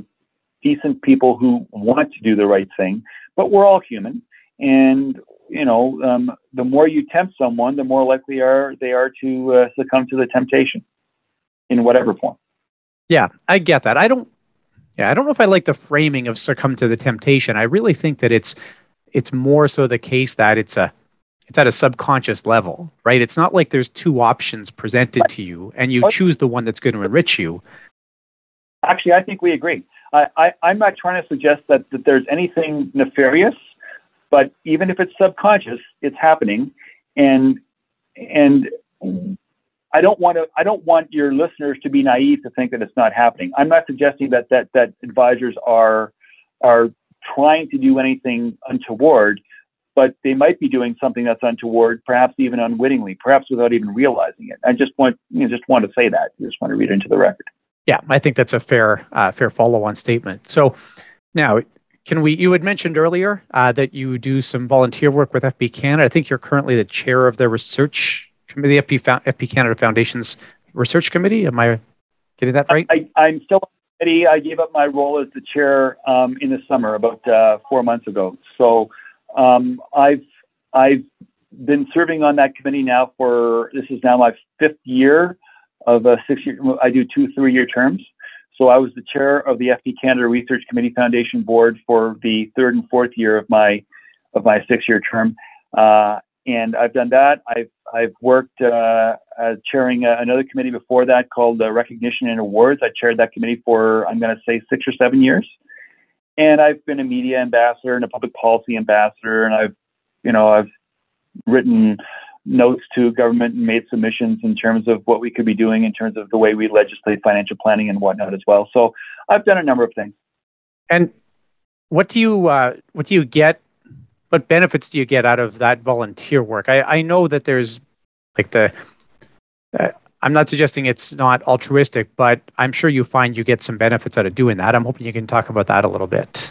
decent people who want to do the right thing, but we're all human. And, you know, um, the more you tempt someone, the more likely are they are to uh, succumb to the temptation in whatever form. Yeah, I get that. I don't, yeah, I don't know if I like the framing of succumb to the temptation. I really think that it's, it's more so the case that it's a, it's at a subconscious level, right? It's not like there's two options presented right. to you and you choose the one that's going to enrich you. Actually, I think we agree. I, I, I'm not trying to suggest that, that there's anything nefarious, but even if it's subconscious, it's happening. And and I don't want to. I don't want your listeners to be naive to think that it's not happening. I'm not suggesting that that that advisors are are trying to do anything untoward, but they might be doing something that's untoward, perhaps even unwittingly, perhaps without even realizing it. I just want you know, just want to say that. I just want to read into the record. Yeah, I think that's a fair uh, fair follow-on statement. So now, can we? You had mentioned earlier uh, that you do some volunteer work with F P Canada. I think you're currently the chair of the research committee, the F P, F P Canada Foundation's research committee. Am I getting that right? I, I, I'm still on the committee. I gave up my role as the chair um, in the summer, about uh, four months ago. So um, I've I've been serving on that committee now for this is now my fifth year. Of a six-year, I do two three-year terms. So I was the chair of the F P Canada Research Committee Foundation Board for the third and fourth year of my of my six-year term, uh, and I've done that. I've I've worked uh, uh, chairing uh, another committee before that called uh, Recognition and Awards. I chaired that committee for I'm going to say six or seven years, and I've been a media ambassador and a public policy ambassador, and I've you know I've written notes to government and made submissions in terms of what we could be doing in terms of the way we legislate financial planning and whatnot as well. So I've done a number of things. And what do you uh, what do you get? What benefits do you get out of that volunteer work? I, I know that there's like the. Uh, I'm not suggesting it's not altruistic, but I'm sure you find you get some benefits out of doing that. I'm hoping you can talk about that a little bit.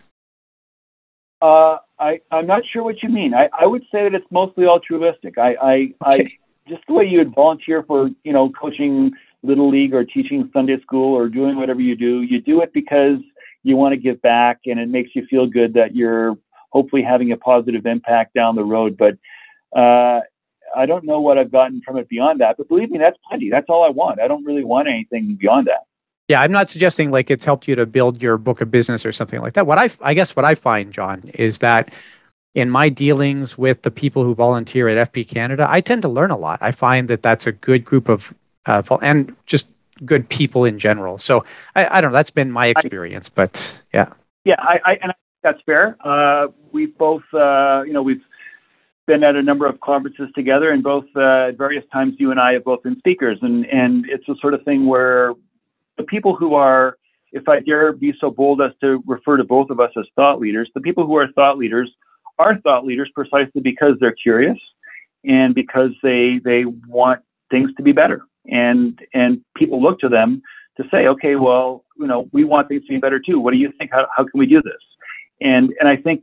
Uh, I, I'm not sure what you mean. I, I would say that it's mostly altruistic. I, I, okay. I just the way you would volunteer for, you know, coaching Little League or teaching Sunday school or doing whatever you do, you do it because you want to give back and it makes you feel good that you're hopefully having a positive impact down the road. But uh, I don't know what I've gotten from it beyond that. But believe me, that's plenty. That's all I want. I don't really want anything beyond that. Yeah, I'm not suggesting like it's helped you to build your book of business or something like that. What I, I guess what I find, John, is that in my dealings with the people who volunteer at F P Canada, I tend to learn a lot. I find that that's a good group of, uh, and just good people in general. So I, I don't know, that's been my experience, but yeah. Yeah, I, I and I think that's fair. Uh, we've both, uh, you know, we've been at a number of conferences together and both uh, at various times you and I have both been speakers and, and it's the sort of thing where the people who are, if I dare be so bold as to refer to both of us as thought leaders, the people who are thought leaders are thought leaders precisely because they're curious and because they they want things to be better. And and people look to them to say, okay, well, you know, we want things to be better too. What do you think? How how can we do this? And and I think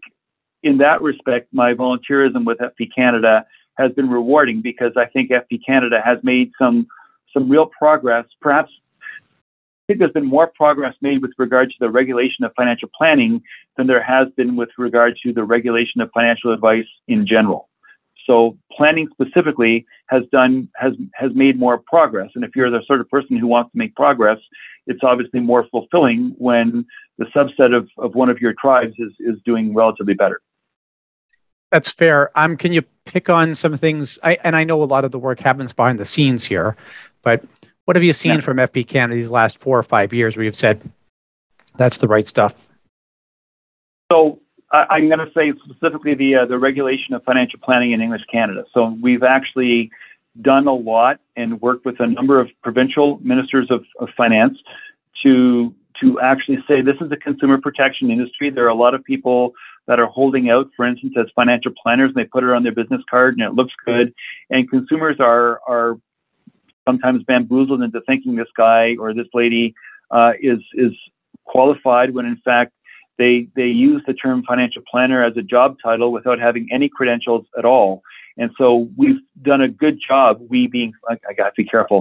in that respect, my volunteerism with F P Canada has been rewarding because I think F P Canada has made some some real progress, perhaps. I think there's been more progress made with regard to the regulation of financial planning than there has been with regard to the regulation of financial advice in general. So planning specifically has done has has made more progress. And if you're the sort of person who wants to make progress, it's obviously more fulfilling when the subset of, of one of your tribes is is doing relatively better. That's fair. Um, can you pick on some things? I and I know a lot of the work happens behind the scenes here, but what have you seen yeah. from F P Canada these last four or five years where you've said, that's the right stuff? So uh, I'm going to say specifically the uh, the regulation of financial planning in English Canada. So we've actually done a lot and worked with a number of provincial ministers of, of finance to to actually say this is a consumer protection industry. There are a lot of people that are holding out, for instance, as financial planners, and they put it on their business card and it looks good. And consumers are are... sometimes bamboozled into thinking this guy or this lady uh, is is qualified when in fact they they use the term financial planner as a job title without having any credentials at all. And so we've done a good job, we being, I, I got to be careful,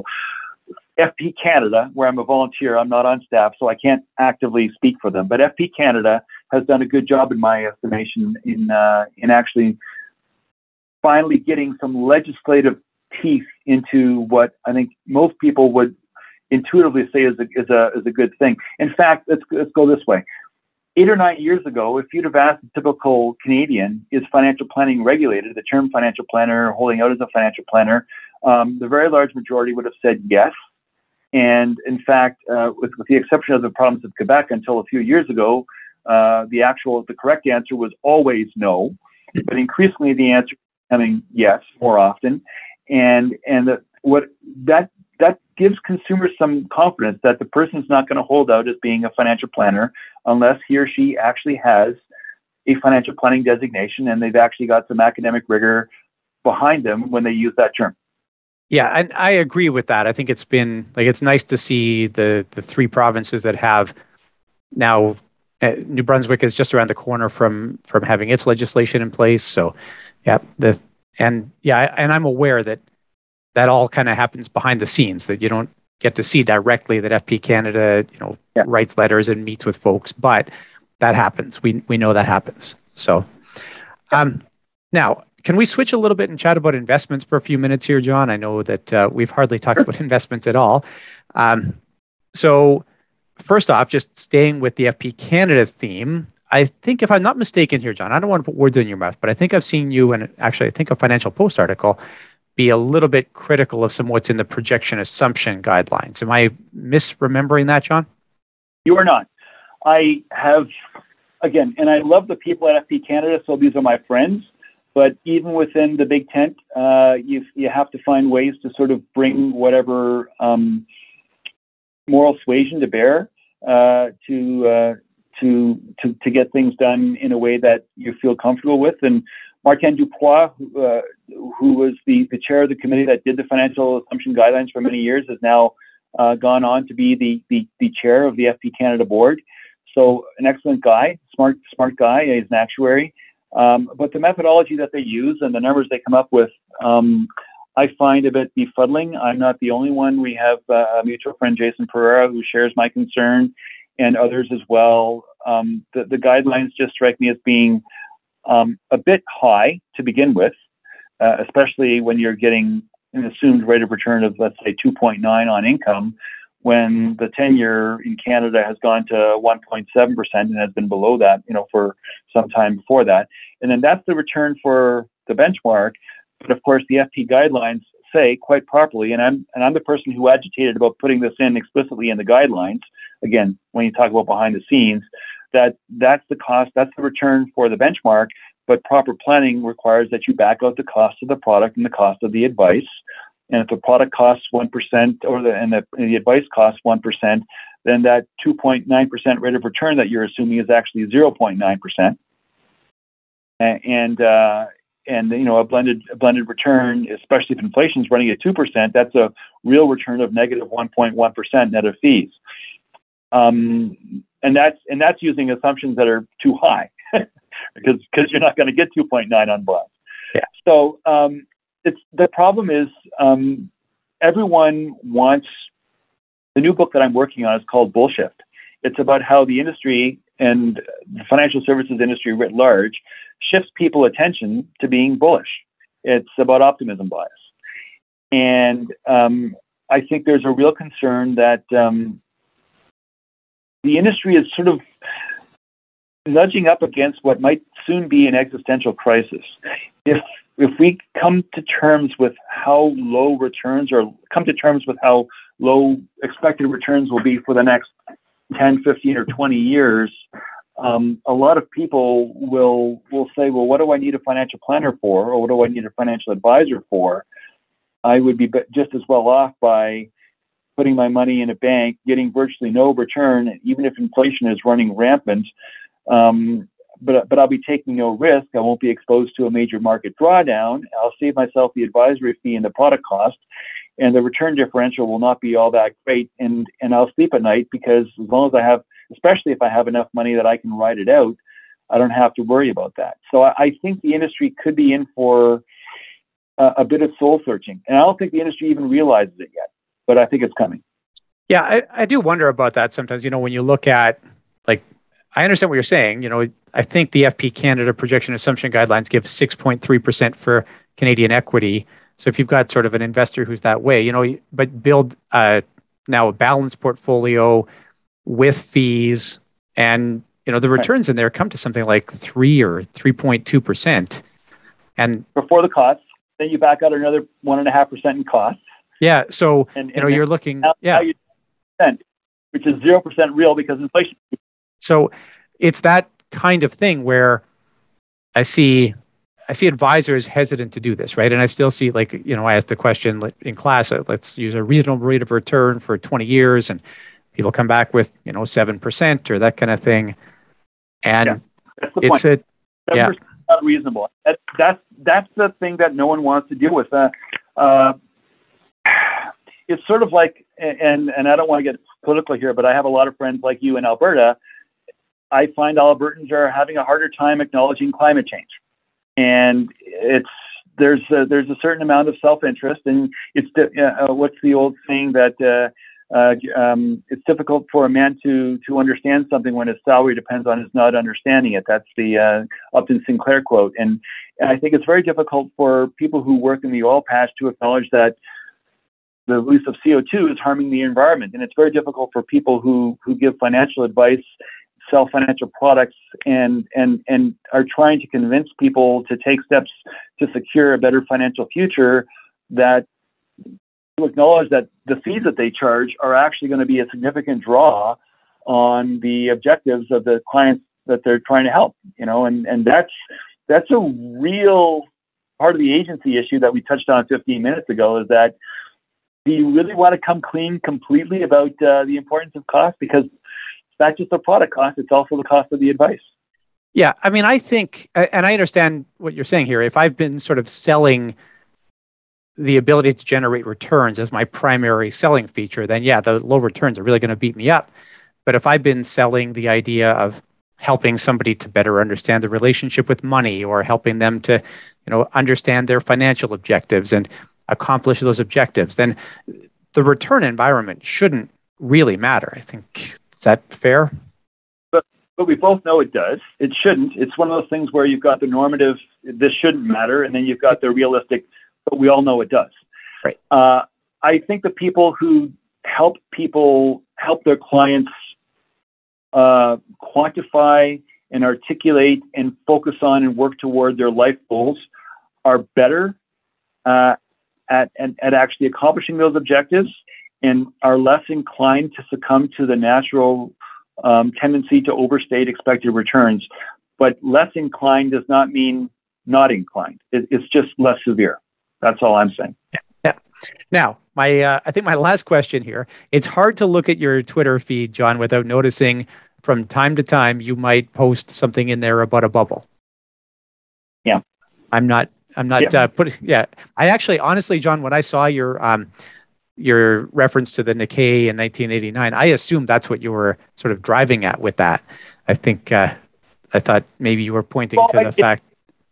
F P Canada, where I'm a volunteer, I'm not on staff, so I can't actively speak for them. But F P Canada has done a good job, in my estimation, in uh, in actually finally getting some legislative teeth into what I think most people would intuitively say is a is a is a good thing. In fact, let's let's go this way. Eight or nine years ago, if you'd have asked a typical Canadian, is financial planning regulated? The term financial planner, holding out as a financial planner, um, the very large majority would have said yes. And in fact, uh, with, with the exception of the province of Quebec until a few years ago, uh, the actual, the correct answer was always no. But increasingly, the answer is becoming yes more often. And and the, what that that gives consumers some confidence that the person's not going to hold out as being a financial planner unless he or she actually has a financial planning designation and they've actually got some academic rigor behind them when they use that term. Yeah, and I agree with that. I think it's been like it's nice to see the the three provinces that have now. Uh, New Brunswick is just around the corner from from having its legislation in place. So, yeah, the and yeah, and I'm aware that that all kind of happens behind the scenes, that you don't get to see directly that F P Canada, you know, yeah. writes letters and meets with folks, but that happens. We we know that happens. So, um, now. Can we switch a little bit and chat about investments for a few minutes here, John? I know that uh, we've hardly talked about investments at all. Um, so first off, just staying with the F P Canada theme, I think if I'm not mistaken here, John, I don't want to put words in your mouth, but I think I've seen you, and actually I think a Financial Post article, be a little bit critical of some what's in the projection assumption guidelines. Am I misremembering that, John? You are not. I have, again, and I love the people at F P Canada, so these are my friends. But even within the big tent, uh, you you have to find ways to sort of bring whatever um, moral suasion to bear uh, to, uh, to to to get things done in a way that you feel comfortable with. And Martin Dupois, who, uh, who was the, the chair of the committee that did the financial assumption guidelines for many years, has now uh, gone on to be the, the the chair of the F P Canada board. So an excellent guy, smart smart guy. He's an actuary. Um, but the methodology that they use and the numbers they come up with, um, I find a bit befuddling. I'm not the only one. We have uh, a mutual friend, Jason Pereira, who shares my concern, and others as well. Um, the, the guidelines just strike me as being um, a bit high to begin with, uh, especially when you're getting an assumed rate of return of, let's say, two point nine on income, when the ten-year in Canada has gone to one point seven percent and has been below that, you know, for some time before that. And then that's the return for the benchmark. But of course, the F P guidelines say quite properly, and I'm and I'm the person who agitated about putting this in explicitly in the guidelines, again, when you talk about behind the scenes, that that's the cost, that's the return for the benchmark, but proper planning requires that you back out the cost of the product and the cost of the advice. And if the product costs one percent or the and, the and the advice costs one percent, then that two point nine percent rate of return that you're assuming is actually zero point nine percent. And, and, uh, and you know, a blended a blended return, especially if inflation is running at two percent, that's a real return of negative one point one percent net of fees. Um, and that's and that's using assumptions that are too high because because you're not going to get two point nine on blast. Yeah. So, um, It's, the problem is um, everyone wants the new book that I'm working on is called Bullshift. It's about how the industry and the financial services industry writ large shifts people's attention to being bullish. It's about optimism bias. And um, I think there's a real concern that um, the industry is sort of nudging up against what might soon be an existential crisis. If If we come to terms with how low returns or come to terms with how low expected returns will be for the next ten, fifteen, or twenty years, um, a lot of people will will say, well, what do I need a financial planner for? Or what do I need a financial advisor for? I would be just as well off by putting my money in a bank, getting virtually no return, even if inflation is running rampant. Um, But but I'll be taking no risk. I won't be exposed to a major market drawdown. I'll save myself the advisory fee and the product cost, and the return differential will not be all that great. And and I'll sleep at night because as long as I have, especially if I have enough money that I can ride it out, I don't have to worry about that. So I, I think the industry could be in for a, a bit of soul searching, and I don't think the industry even realizes it yet. but I think it's coming. Yeah, I, I do wonder about that sometimes. You know, when you look at, like, I understand what you're saying. You know, I think the F P Canada projection assumption guidelines give six point three percent for Canadian equity. So if you've got sort of an investor who's that way, you know, but build uh, now a balanced portfolio with fees, and, you know, the returns in there come to something like three or three point two percent. And before the costs, then you back out another one and a half percent in costs. Yeah. So, and, you know, you're looking, yeah, which is zero percent real because inflation. So it's that kind of thing where I see, I see advisors hesitant to do this, right? And I still see, like, you know, I asked the question in class, let's use a reasonable rate of return for twenty years, and people come back with, you know, seven percent or that kind of thing. And yeah, that's the it's point. a, yeah. Not reasonable. That, that's that's the thing that no one wants to deal with. Uh, uh, it's sort of like, and and I don't want to get political here, but I have a lot of friends like you in Alberta. I find Albertans are having a harder time acknowledging climate change, and it's there's a, there's a certain amount of self-interest, and it's uh, what's the old saying that uh, uh, um, it's difficult for a man to to understand something when his salary depends on his not understanding it. That's the uh, Upton Sinclair quote, and I think it's very difficult for people who work in the oil patch to acknowledge that the release of C O two is harming the environment, and it's very difficult for people who who give financial advice, sell financial products, and and and are trying to convince people to take steps to secure a better financial future, that to acknowledge that the fees that they charge are actually going to be a significant draw on the objectives of the clients that they're trying to help. You know, and and that's that's a real part of the agency issue that we touched on fifteen minutes ago, is that do you really want to come clean completely about uh, the importance of cost? Because it's not just the product cost, it's also the cost of the advice. Yeah. I mean, I think, and I understand what you're saying here. If I've been sort of selling the ability to generate returns as my primary selling feature, then yeah, the low returns are really going to beat me up. But if I've been selling the idea of helping somebody to better understand the relationship with money, or helping them to, you know, understand their financial objectives and accomplish those objectives, then the return environment shouldn't really matter. I think, is that fair? But but we both know it does. It shouldn't. It's one of those things where you've got the normative, this shouldn't matter, and then you've got the realistic, but we all know it does. Right. Uh, I think the people who help people, help their clients uh, quantify and articulate and focus on and work toward their life goals are better uh, At, at, at actually accomplishing those objectives, and are less inclined to succumb to the natural um, tendency to overstate expected returns. But less inclined does not mean not inclined. It, it's just less severe. That's all I'm saying. Yeah. Now, my uh, I think my last question here, it's hard to look at your Twitter feed, John, without noticing from time to time you might post something in there about a bubble. Yeah. I'm not... I'm not yeah. uh, putting, yeah, I actually, honestly, John, when I saw your um, your reference to the Nikkei in nineteen eighty-nine, I assumed that's what you were sort of driving at with that. I think, uh, I thought maybe you were pointing well, to I, the it, fact,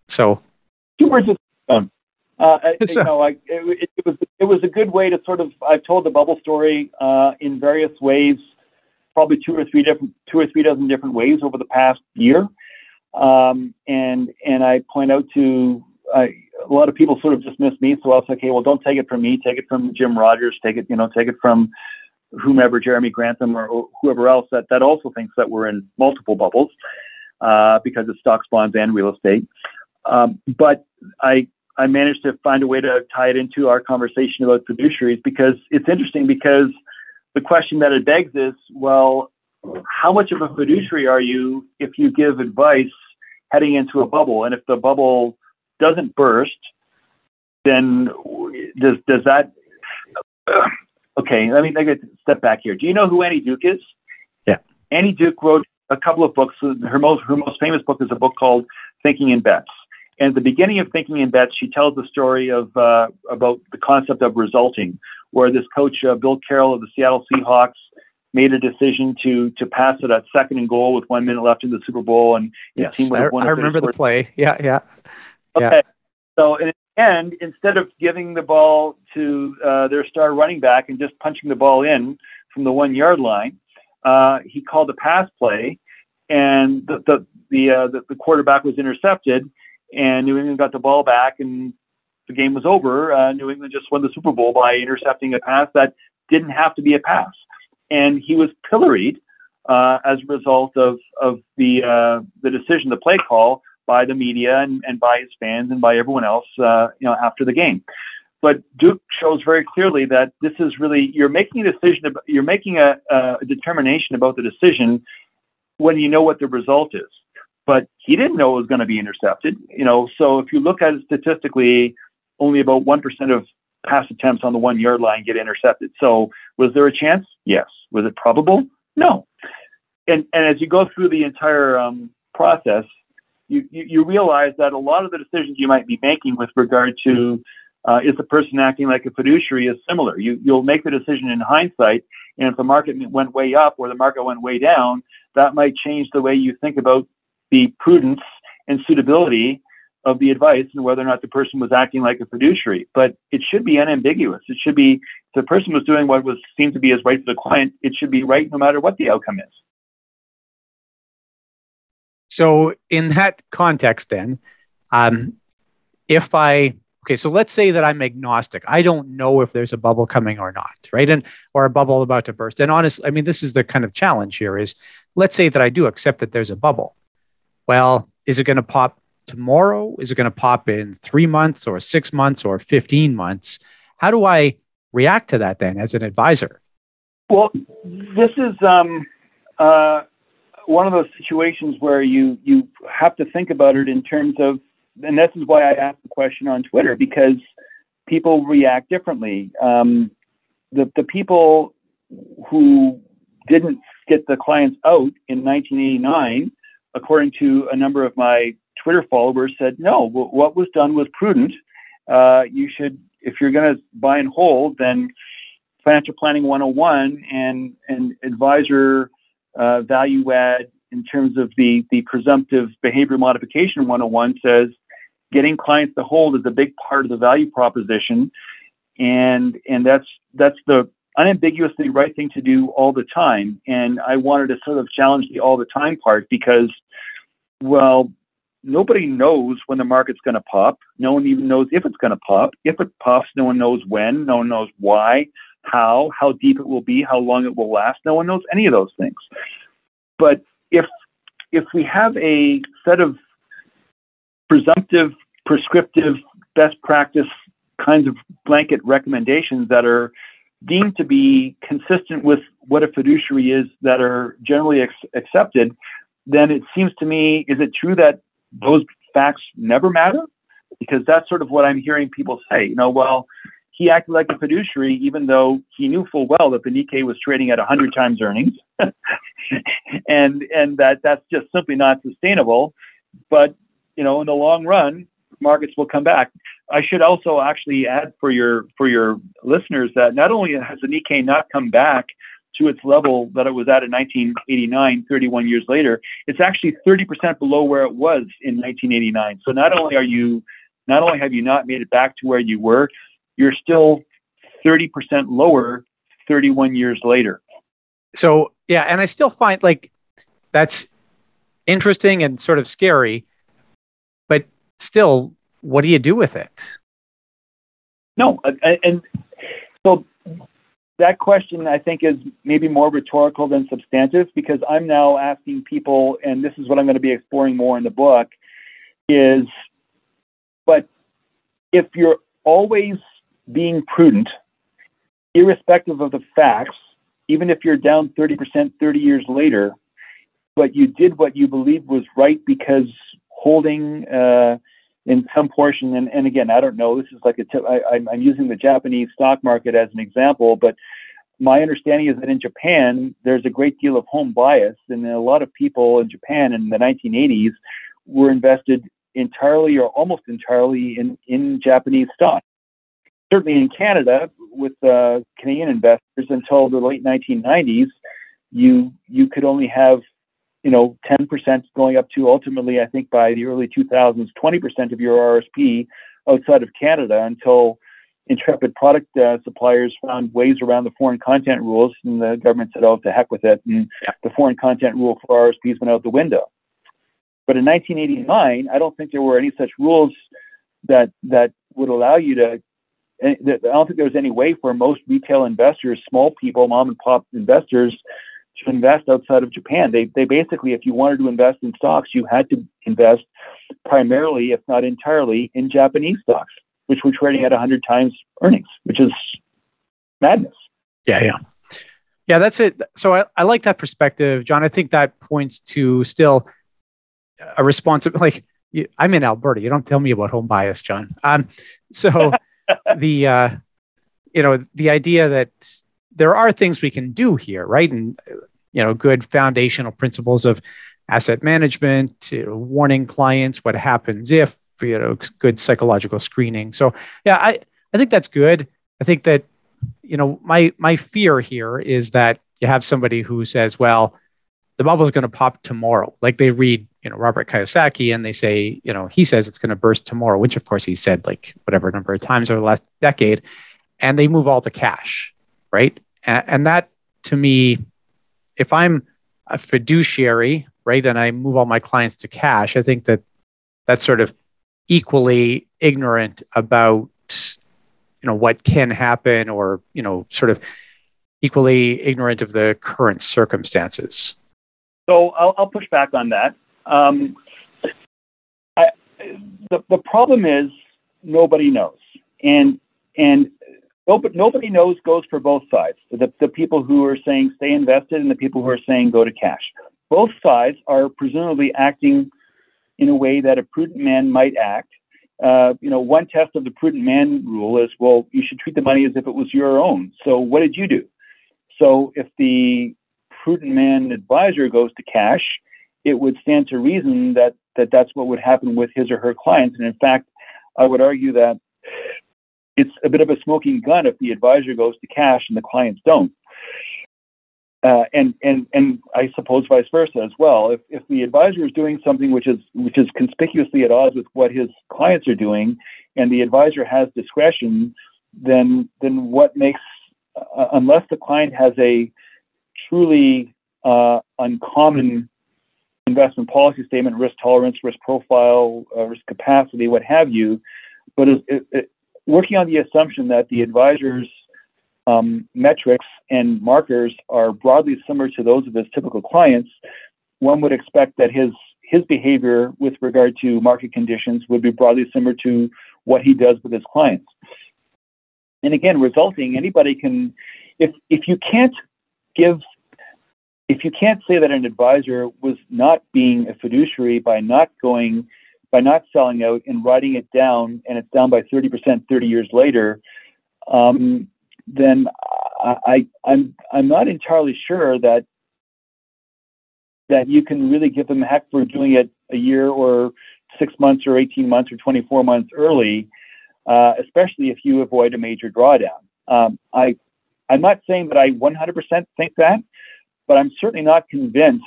so. Two words of um, uh, so, you know, I, it, it, was, it was a good way to sort of, I've told the bubble story uh, in various ways, probably two or three different, two or three dozen different ways over the past year. Um, and and I point out to, I, a lot of people sort of dismiss me, so I was like, "Hey, well, don't take it from me. Take it from Jim Rogers. Take it, you know, take it from whomever, Jeremy Grantham or, or whoever else that, that also thinks that we're in multiple bubbles uh, because it's stocks, bonds, and real estate." Um, but I I managed to find a way to tie it into our conversation about fiduciaries, because it's interesting, because the question that it begs is, well, how much of a fiduciary are you if you give advice heading into a bubble, and if the bubble doesn't burst, then does does that? Okay, let me take a step back here. Do you know who Annie Duke is? Yeah, Annie Duke wrote a couple of books. Her most her most famous book is a book called Thinking in Bets. And at the beginning of Thinking in Bets, she tells the story of uh, about the concept of resulting, where this coach uh, Bill Carroll of the Seattle Seahawks made a decision to to pass it at second and goal with one minute left in the Super Bowl, and yes, team would have won. I remember the play. Yeah, yeah. Okay, yeah. So and And instead of giving the ball to uh, their star running back and just punching the ball in from the one yard line, uh, he called a pass play, and the the the, uh, the the quarterback was intercepted, and New England got the ball back, and the game was over. Uh, New England just won the Super Bowl by intercepting a pass that didn't have to be a pass, and he was pilloried uh, as a result of of the uh, the decision, the play call, by the media and, and by his fans and by everyone else, uh, you know, after the game. But Duke shows very clearly that this is really, you're making a decision, about, you're making a, a determination about the decision when you know what the result is. But he didn't know it was going to be intercepted, you know. So if you look at it statistically, only about one percent of pass attempts on the one yard line get intercepted. So was there a chance? Yes. Was it probable? No. And and as you go through the entire um, process, You, you realize that a lot of the decisions you might be making with regard to uh, is the person acting like a fiduciary is similar. You, you'll make the decision in hindsight, and if the market went way up or the market went way down, that might change the way you think about the prudence and suitability of the advice and whether or not the person was acting like a fiduciary. But it should be unambiguous. It should be, if the person was doing what was seemed to be as right for the client, it should be right no matter what the outcome is. So in that context, then, um, if I, okay, so let's say that I'm agnostic. I don't know if there's a bubble coming or not, right? And or a bubble about to burst. And honestly, I mean, this is the kind of challenge here is, let's say that I do accept that there's a bubble. Well, is it going to pop tomorrow? Is it going to pop in three months or six months or fifteen months? How do I react to that then as an advisor? Well, this is... Um, uh one of those situations where you, you have to think about it in terms of, and this is why I asked the question on Twitter, because people react differently. Um, the, the people who didn't get the clients out in nineteen eighty-nine, according to a number of my Twitter followers, said, no, w- what was done was prudent. Uh, you should, if you're going to buy and hold, then financial planning one oh one and, and advisor Uh, value add in terms of the, the presumptive behavior modification one oh one says getting clients to hold is a big part of the value proposition. And, and that's, that's the unambiguously right thing to do all the time. And I wanted to sort of challenge the all the time part because, well, nobody knows when the market's going to pop. No one even knows if it's going to pop. If it pops, no one knows when, no one knows why, how, how deep it will be, how long it will last. No one knows any of those things. But if if we have a set of presumptive, prescriptive, best practice kinds of blanket recommendations that are deemed to be consistent with what a fiduciary is that are generally ex- accepted, then it seems to me, is it true that those facts never matter? Because that's sort of what I'm hearing people say. You know, well, he acted like a fiduciary, even though he knew full well that the Nikkei was trading at one hundred times earnings, and and that that's just simply not sustainable. But you know, in the long run, markets will come back. I should also actually add for your for your listeners that not only has the Nikkei not come back to its level that it was at in nineteen eighty-nine, thirty-one years later, it's actually thirty percent below where it was in nineteen eighty-nine. So not only are you, not only have you not made it back to where you were, you're still thirty percent lower thirty-one years later. So, yeah, and I still find like that's interesting and sort of scary, but still, what do you do with it? No, and, and so that question, I think, is maybe more rhetorical than substantive because I'm now asking people, and this is what I'm going to be exploring more in the book, is, but if you're always being prudent, irrespective of the facts, even if you're down thirty percent thirty years later, but you did what you believed was right because holding uh, in some portion, and, and again, I don't know, this is like a tip, I, I'm using the Japanese stock market as an example, but my understanding is that in Japan, there's a great deal of home bias, and a lot of people in Japan in the nineteen eighties were invested entirely or almost entirely in, in Japanese stock. Certainly in Canada, with uh, Canadian investors, until the late nineteen nineties, you you could only have, you know, ten percent going up to ultimately, I think by the early two thousands, twenty percent of your R S P outside of Canada until intrepid product uh, suppliers found ways around the foreign content rules, and the government said, oh, to heck with it. And yeah. the foreign content rule for R S Ps went out the window. But in nineteen eighty-nine, I don't think there were any such rules that that would allow you to, I don't think there was any way for most retail investors, small people, mom and pop investors, to invest outside of Japan. They they basically, if you wanted to invest in stocks, you had to invest primarily, if not entirely, in Japanese stocks, which were trading at one hundred times earnings, which is madness. Yeah, yeah. Yeah, that's it. So I, I like that perspective, John. I think that points to still a responsible, like, you, I'm in Alberta. You don't tell me about home bias, John. Um, so the, uh, you know, the idea that there are things we can do here, right? And, you know, good foundational principles of asset management, you know, warning clients, what happens if, you know, good psychological screening. So, yeah, I, I think that's good. I think that, you know, my, my fear here is that you have somebody who says, well, the bubble is going to pop tomorrow. Like they read, you know, Robert Kiyosaki and they say, you know, he says it's going to burst tomorrow, which of course he said like whatever number of times over the last decade, and they move all to cash. Right. And that to me, if I'm a fiduciary, right, and I move all my clients to cash, I think that that's sort of equally ignorant about, you know, what can happen or, you know, sort of equally ignorant of the current circumstances. So I'll, I'll push back on that. Um, I, the, the problem is nobody knows. And, and, Nobody knows goes for both sides. The, the people who are saying stay invested and the people who are saying go to cash. Both sides are presumably acting in a way that a prudent man might act. Uh, you know, one test of the prudent man rule is, well, you should treat the money as if it was your own. So what did you do? So if the prudent man advisor goes to cash, it would stand to reason that, that that's what would happen with his or her clients. And in fact, I would argue that it's a bit of a smoking gun if the advisor goes to cash and the clients don't. Uh, and, and, and I suppose vice versa as well. If, if the advisor is doing something which is, which is conspicuously at odds with what his clients are doing and the advisor has discretion, then, then what makes, uh, unless the client has a truly uh, uncommon investment policy statement, risk tolerance, risk profile, uh, risk capacity, what have you, but it, it working on the assumption that the advisor's um, metrics and markers are broadly similar to those of his typical clients, one would expect that his his behavior with regard to market conditions would be broadly similar to what he does with his clients. And again, resulting, anybody can, if if you can't give, if you can't say that an advisor was not being a fiduciary by not going, by not selling out and writing it down, and it's down by thirty percent thirty years later, um, then I, I, I'm I'm not entirely sure that that you can really give them heck for doing it a year or six months or eighteen months or twenty-four months early, uh, especially if you avoid a major drawdown. Um, I I'm not saying that I one hundred percent think that, but I'm certainly not convinced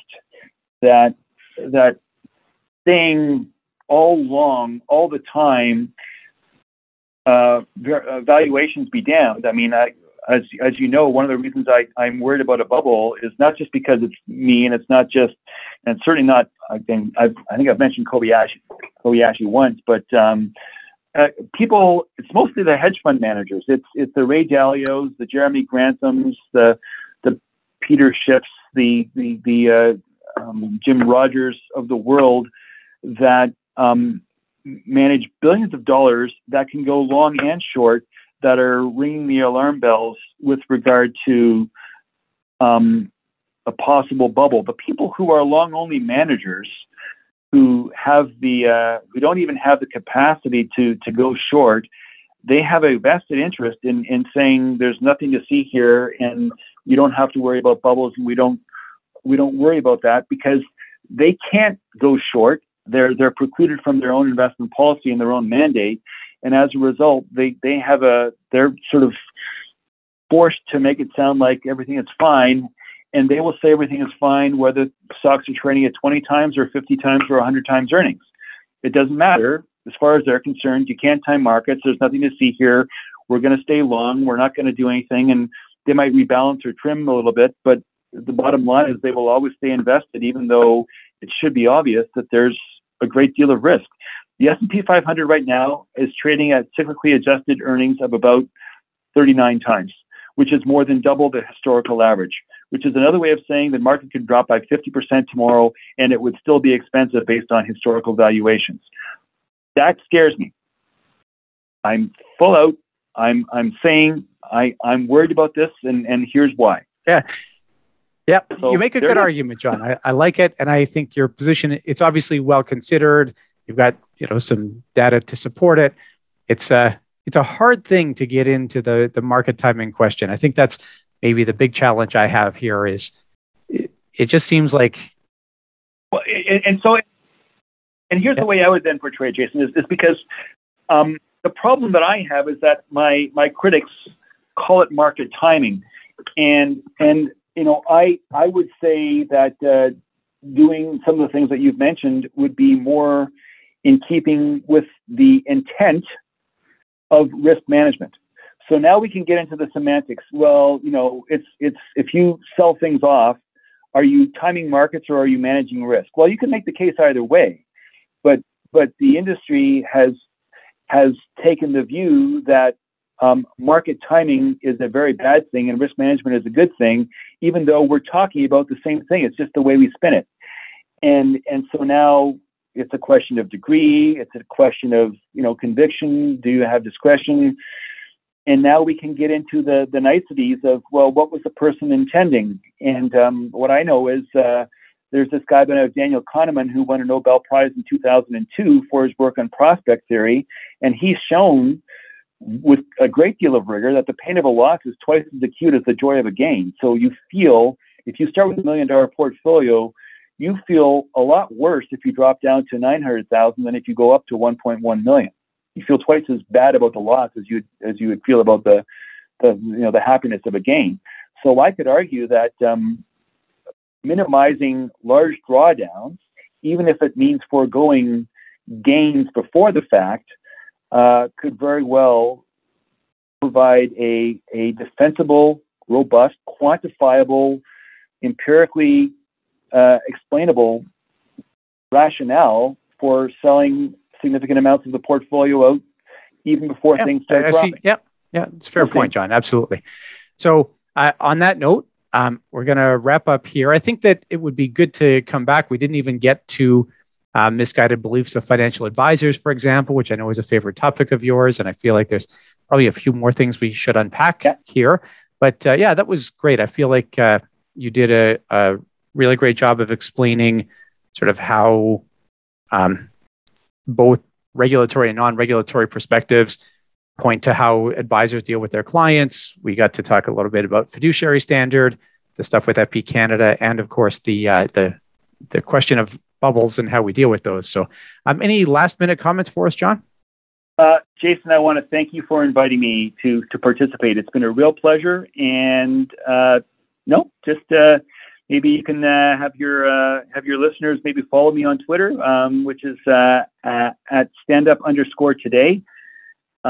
that that staying all long, all the time, uh, valuations be damned. I mean, I, as as you know, one of the reasons I, I'm worried about a bubble is not just because it's me, and it's not just, and it's certainly not, I think I've, I think I've mentioned Kobayashi, Kobayashi once, but um, uh, people, it's mostly the hedge fund managers. It's it's the Ray Dalios, the Jeremy Granthams, the the Peter Schiffs, the, the, the uh, um, Jim Rogers of the world that Um, manage billions of dollars that can go long and short, that are ringing the alarm bells with regard to um, a possible bubble. But people who are long-only managers, who have the uh, who don't even have the capacity to to go short, they have a vested interest in in saying there's nothing to see here, and you don't have to worry about bubbles, and we don't we don't worry about that because they can't go short. They're they're precluded from their own investment policy and their own mandate, and as a result, they they have a they're sort of forced to make it sound like everything is fine, and they will say everything is fine whether stocks are trading at twenty times or fifty times or one hundred times earnings. It doesn't matter as far as they're concerned, you can't time markets. There's nothing to see here. We're going to stay long. We're not going to do anything. And they might rebalance or trim a little bit. But the bottom line is they will always stay invested, even though it should be obvious that there's a great deal of risk. The S and P five hundred right now is trading at cyclically adjusted earnings of about thirty-nine times, which is more than double the historical average, which is another way of saying the market could drop by fifty percent tomorrow and it would still be expensive based on historical valuations. That scares me. I'm full out. I'm I'm saying I, I'm worried about this, and, and here's why. Yeah. Yeah, so you make a good argument, John. I, I like it, and I think your position, it's obviously well considered. You've got, you know, some data to support it. It's a it's a hard thing to get into the the market timing question. I think that's maybe the big challenge I have here. Is it, it just seems like, well, and, and so it, and here's yeah. the way I would then portray it, Jason, is, is because um, the problem that I have is that my my critics call it market timing, and and. You know, I, I would say that uh, doing some of the things that you've mentioned would be more in keeping with the intent of risk management. So now we can get into the semantics. Well, you know, it's it's if you sell things off, are you timing markets or are you managing risk? Well, you can make the case either way, but but the industry has has taken the view that Um, market timing is a very bad thing and risk management is a good thing, even though we're talking about the same thing. It's just the way we spin it. And and so now it's a question of degree. It's a question of, you know, conviction. Do you have discretion? And now we can get into the, the niceties of, well, what was the person intending? And um, what I know is uh, there's this guy by the name of Daniel Kahneman who won a Nobel Prize in two thousand two for his work on prospect theory. And he's shown with a great deal of rigor that the pain of a loss is twice as acute as the joy of a gain. So you feel, if you start with a million dollar portfolio, you feel a lot worse if you drop down to nine hundred thousand than if you go up to one point one million. You feel twice as bad about the loss as you, as you would feel about the, the, you know, the happiness of a gain. So I could argue that um, minimizing large drawdowns, even if it means foregoing gains before the fact, Uh, could very well provide a, a defensible, robust, quantifiable, empirically uh, explainable rationale for selling significant amounts of the portfolio out even before yeah, things start I dropping. See, yeah, yeah, it's a fair point, John. Absolutely. So uh, on that note, um, we're going to wrap up here. I think that it would be good to come back. We didn't even get to Uh, misguided beliefs of financial advisors, for example, which I know is a favorite topic of yours. And I feel like there's probably a few more things we should unpack yeah. here. But uh, yeah, that was great. I feel like uh, you did a, a really great job of explaining sort of how um, both regulatory and non-regulatory perspectives point to how advisors deal with their clients. We got to talk a little bit about fiduciary standard, the stuff with F P Canada, and of course, the uh, the the question of bubbles and how we deal with those. So um, any last minute comments for us, John? Uh, Jason, I want to thank you for inviting me to, to participate. It's been a real pleasure. And uh, no, just uh, maybe you can uh, have your uh, have your listeners maybe follow me on Twitter, um, which is uh, uh, at standup underscore today.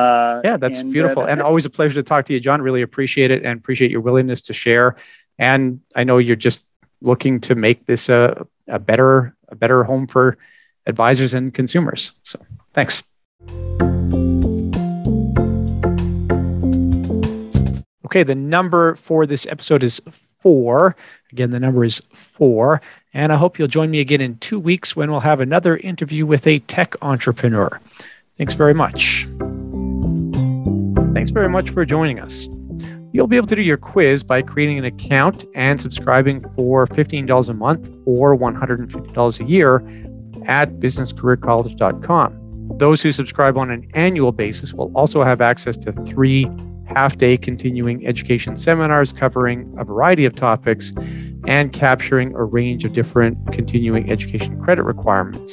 Uh, yeah, that's and, beautiful. Uh, that's and it. Always a pleasure to talk to you, John. Really appreciate it and appreciate your willingness to share. And I know you're just looking to make this a, a better a better home for advisors and consumers. So thanks. Okay, the number for this episode is four. Again, the number is four. And I hope you'll join me again in two weeks when we'll have another interview with a tech entrepreneur. Thanks very much. Thanks very much for joining us. You'll be able to do your quiz by creating an account and subscribing for fifteen dollars a month or one hundred fifty dollars a year at business career college dot com. Those who subscribe on an annual basis will also have access to three half-day continuing education seminars covering a variety of topics and capturing a range of different continuing education credit requirements.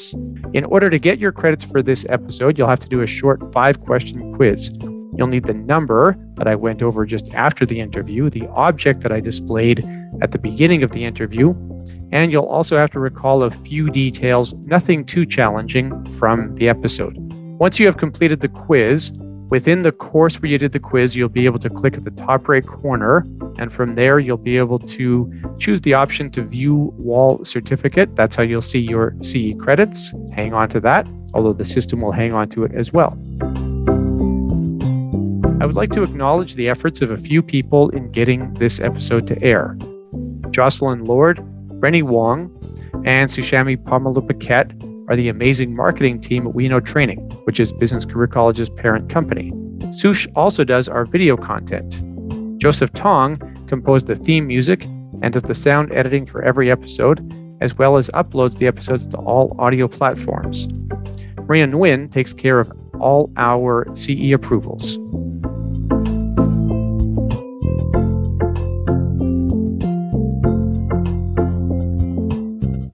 In order to get your credits for this episode, you'll have to do a short five-question quiz. You'll need the number that I went over just after the interview, the object that I displayed at the beginning of the interview, and you'll also have to recall a few details, nothing too challenging, from the episode. Once you have completed the quiz, within the course where you did the quiz, you'll be able to click at the top right corner. And from there, you'll be able to choose the option to view wall certificate. That's how you'll see your C E credits. Hang on to that, although the system will hang on to it as well. I would like to acknowledge the efforts of a few people in getting this episode to air. Jocelyn Lord, Rennie Wong, and Sushami Pomalupaket are the amazing marketing team at We Know Training, which is Business Career College's parent company. Sush also does our video content. Joseph Tong composed the theme music and does the sound editing for every episode, as well as uploads the episodes to all audio platforms. Maria Nguyen takes care of all our C E approvals.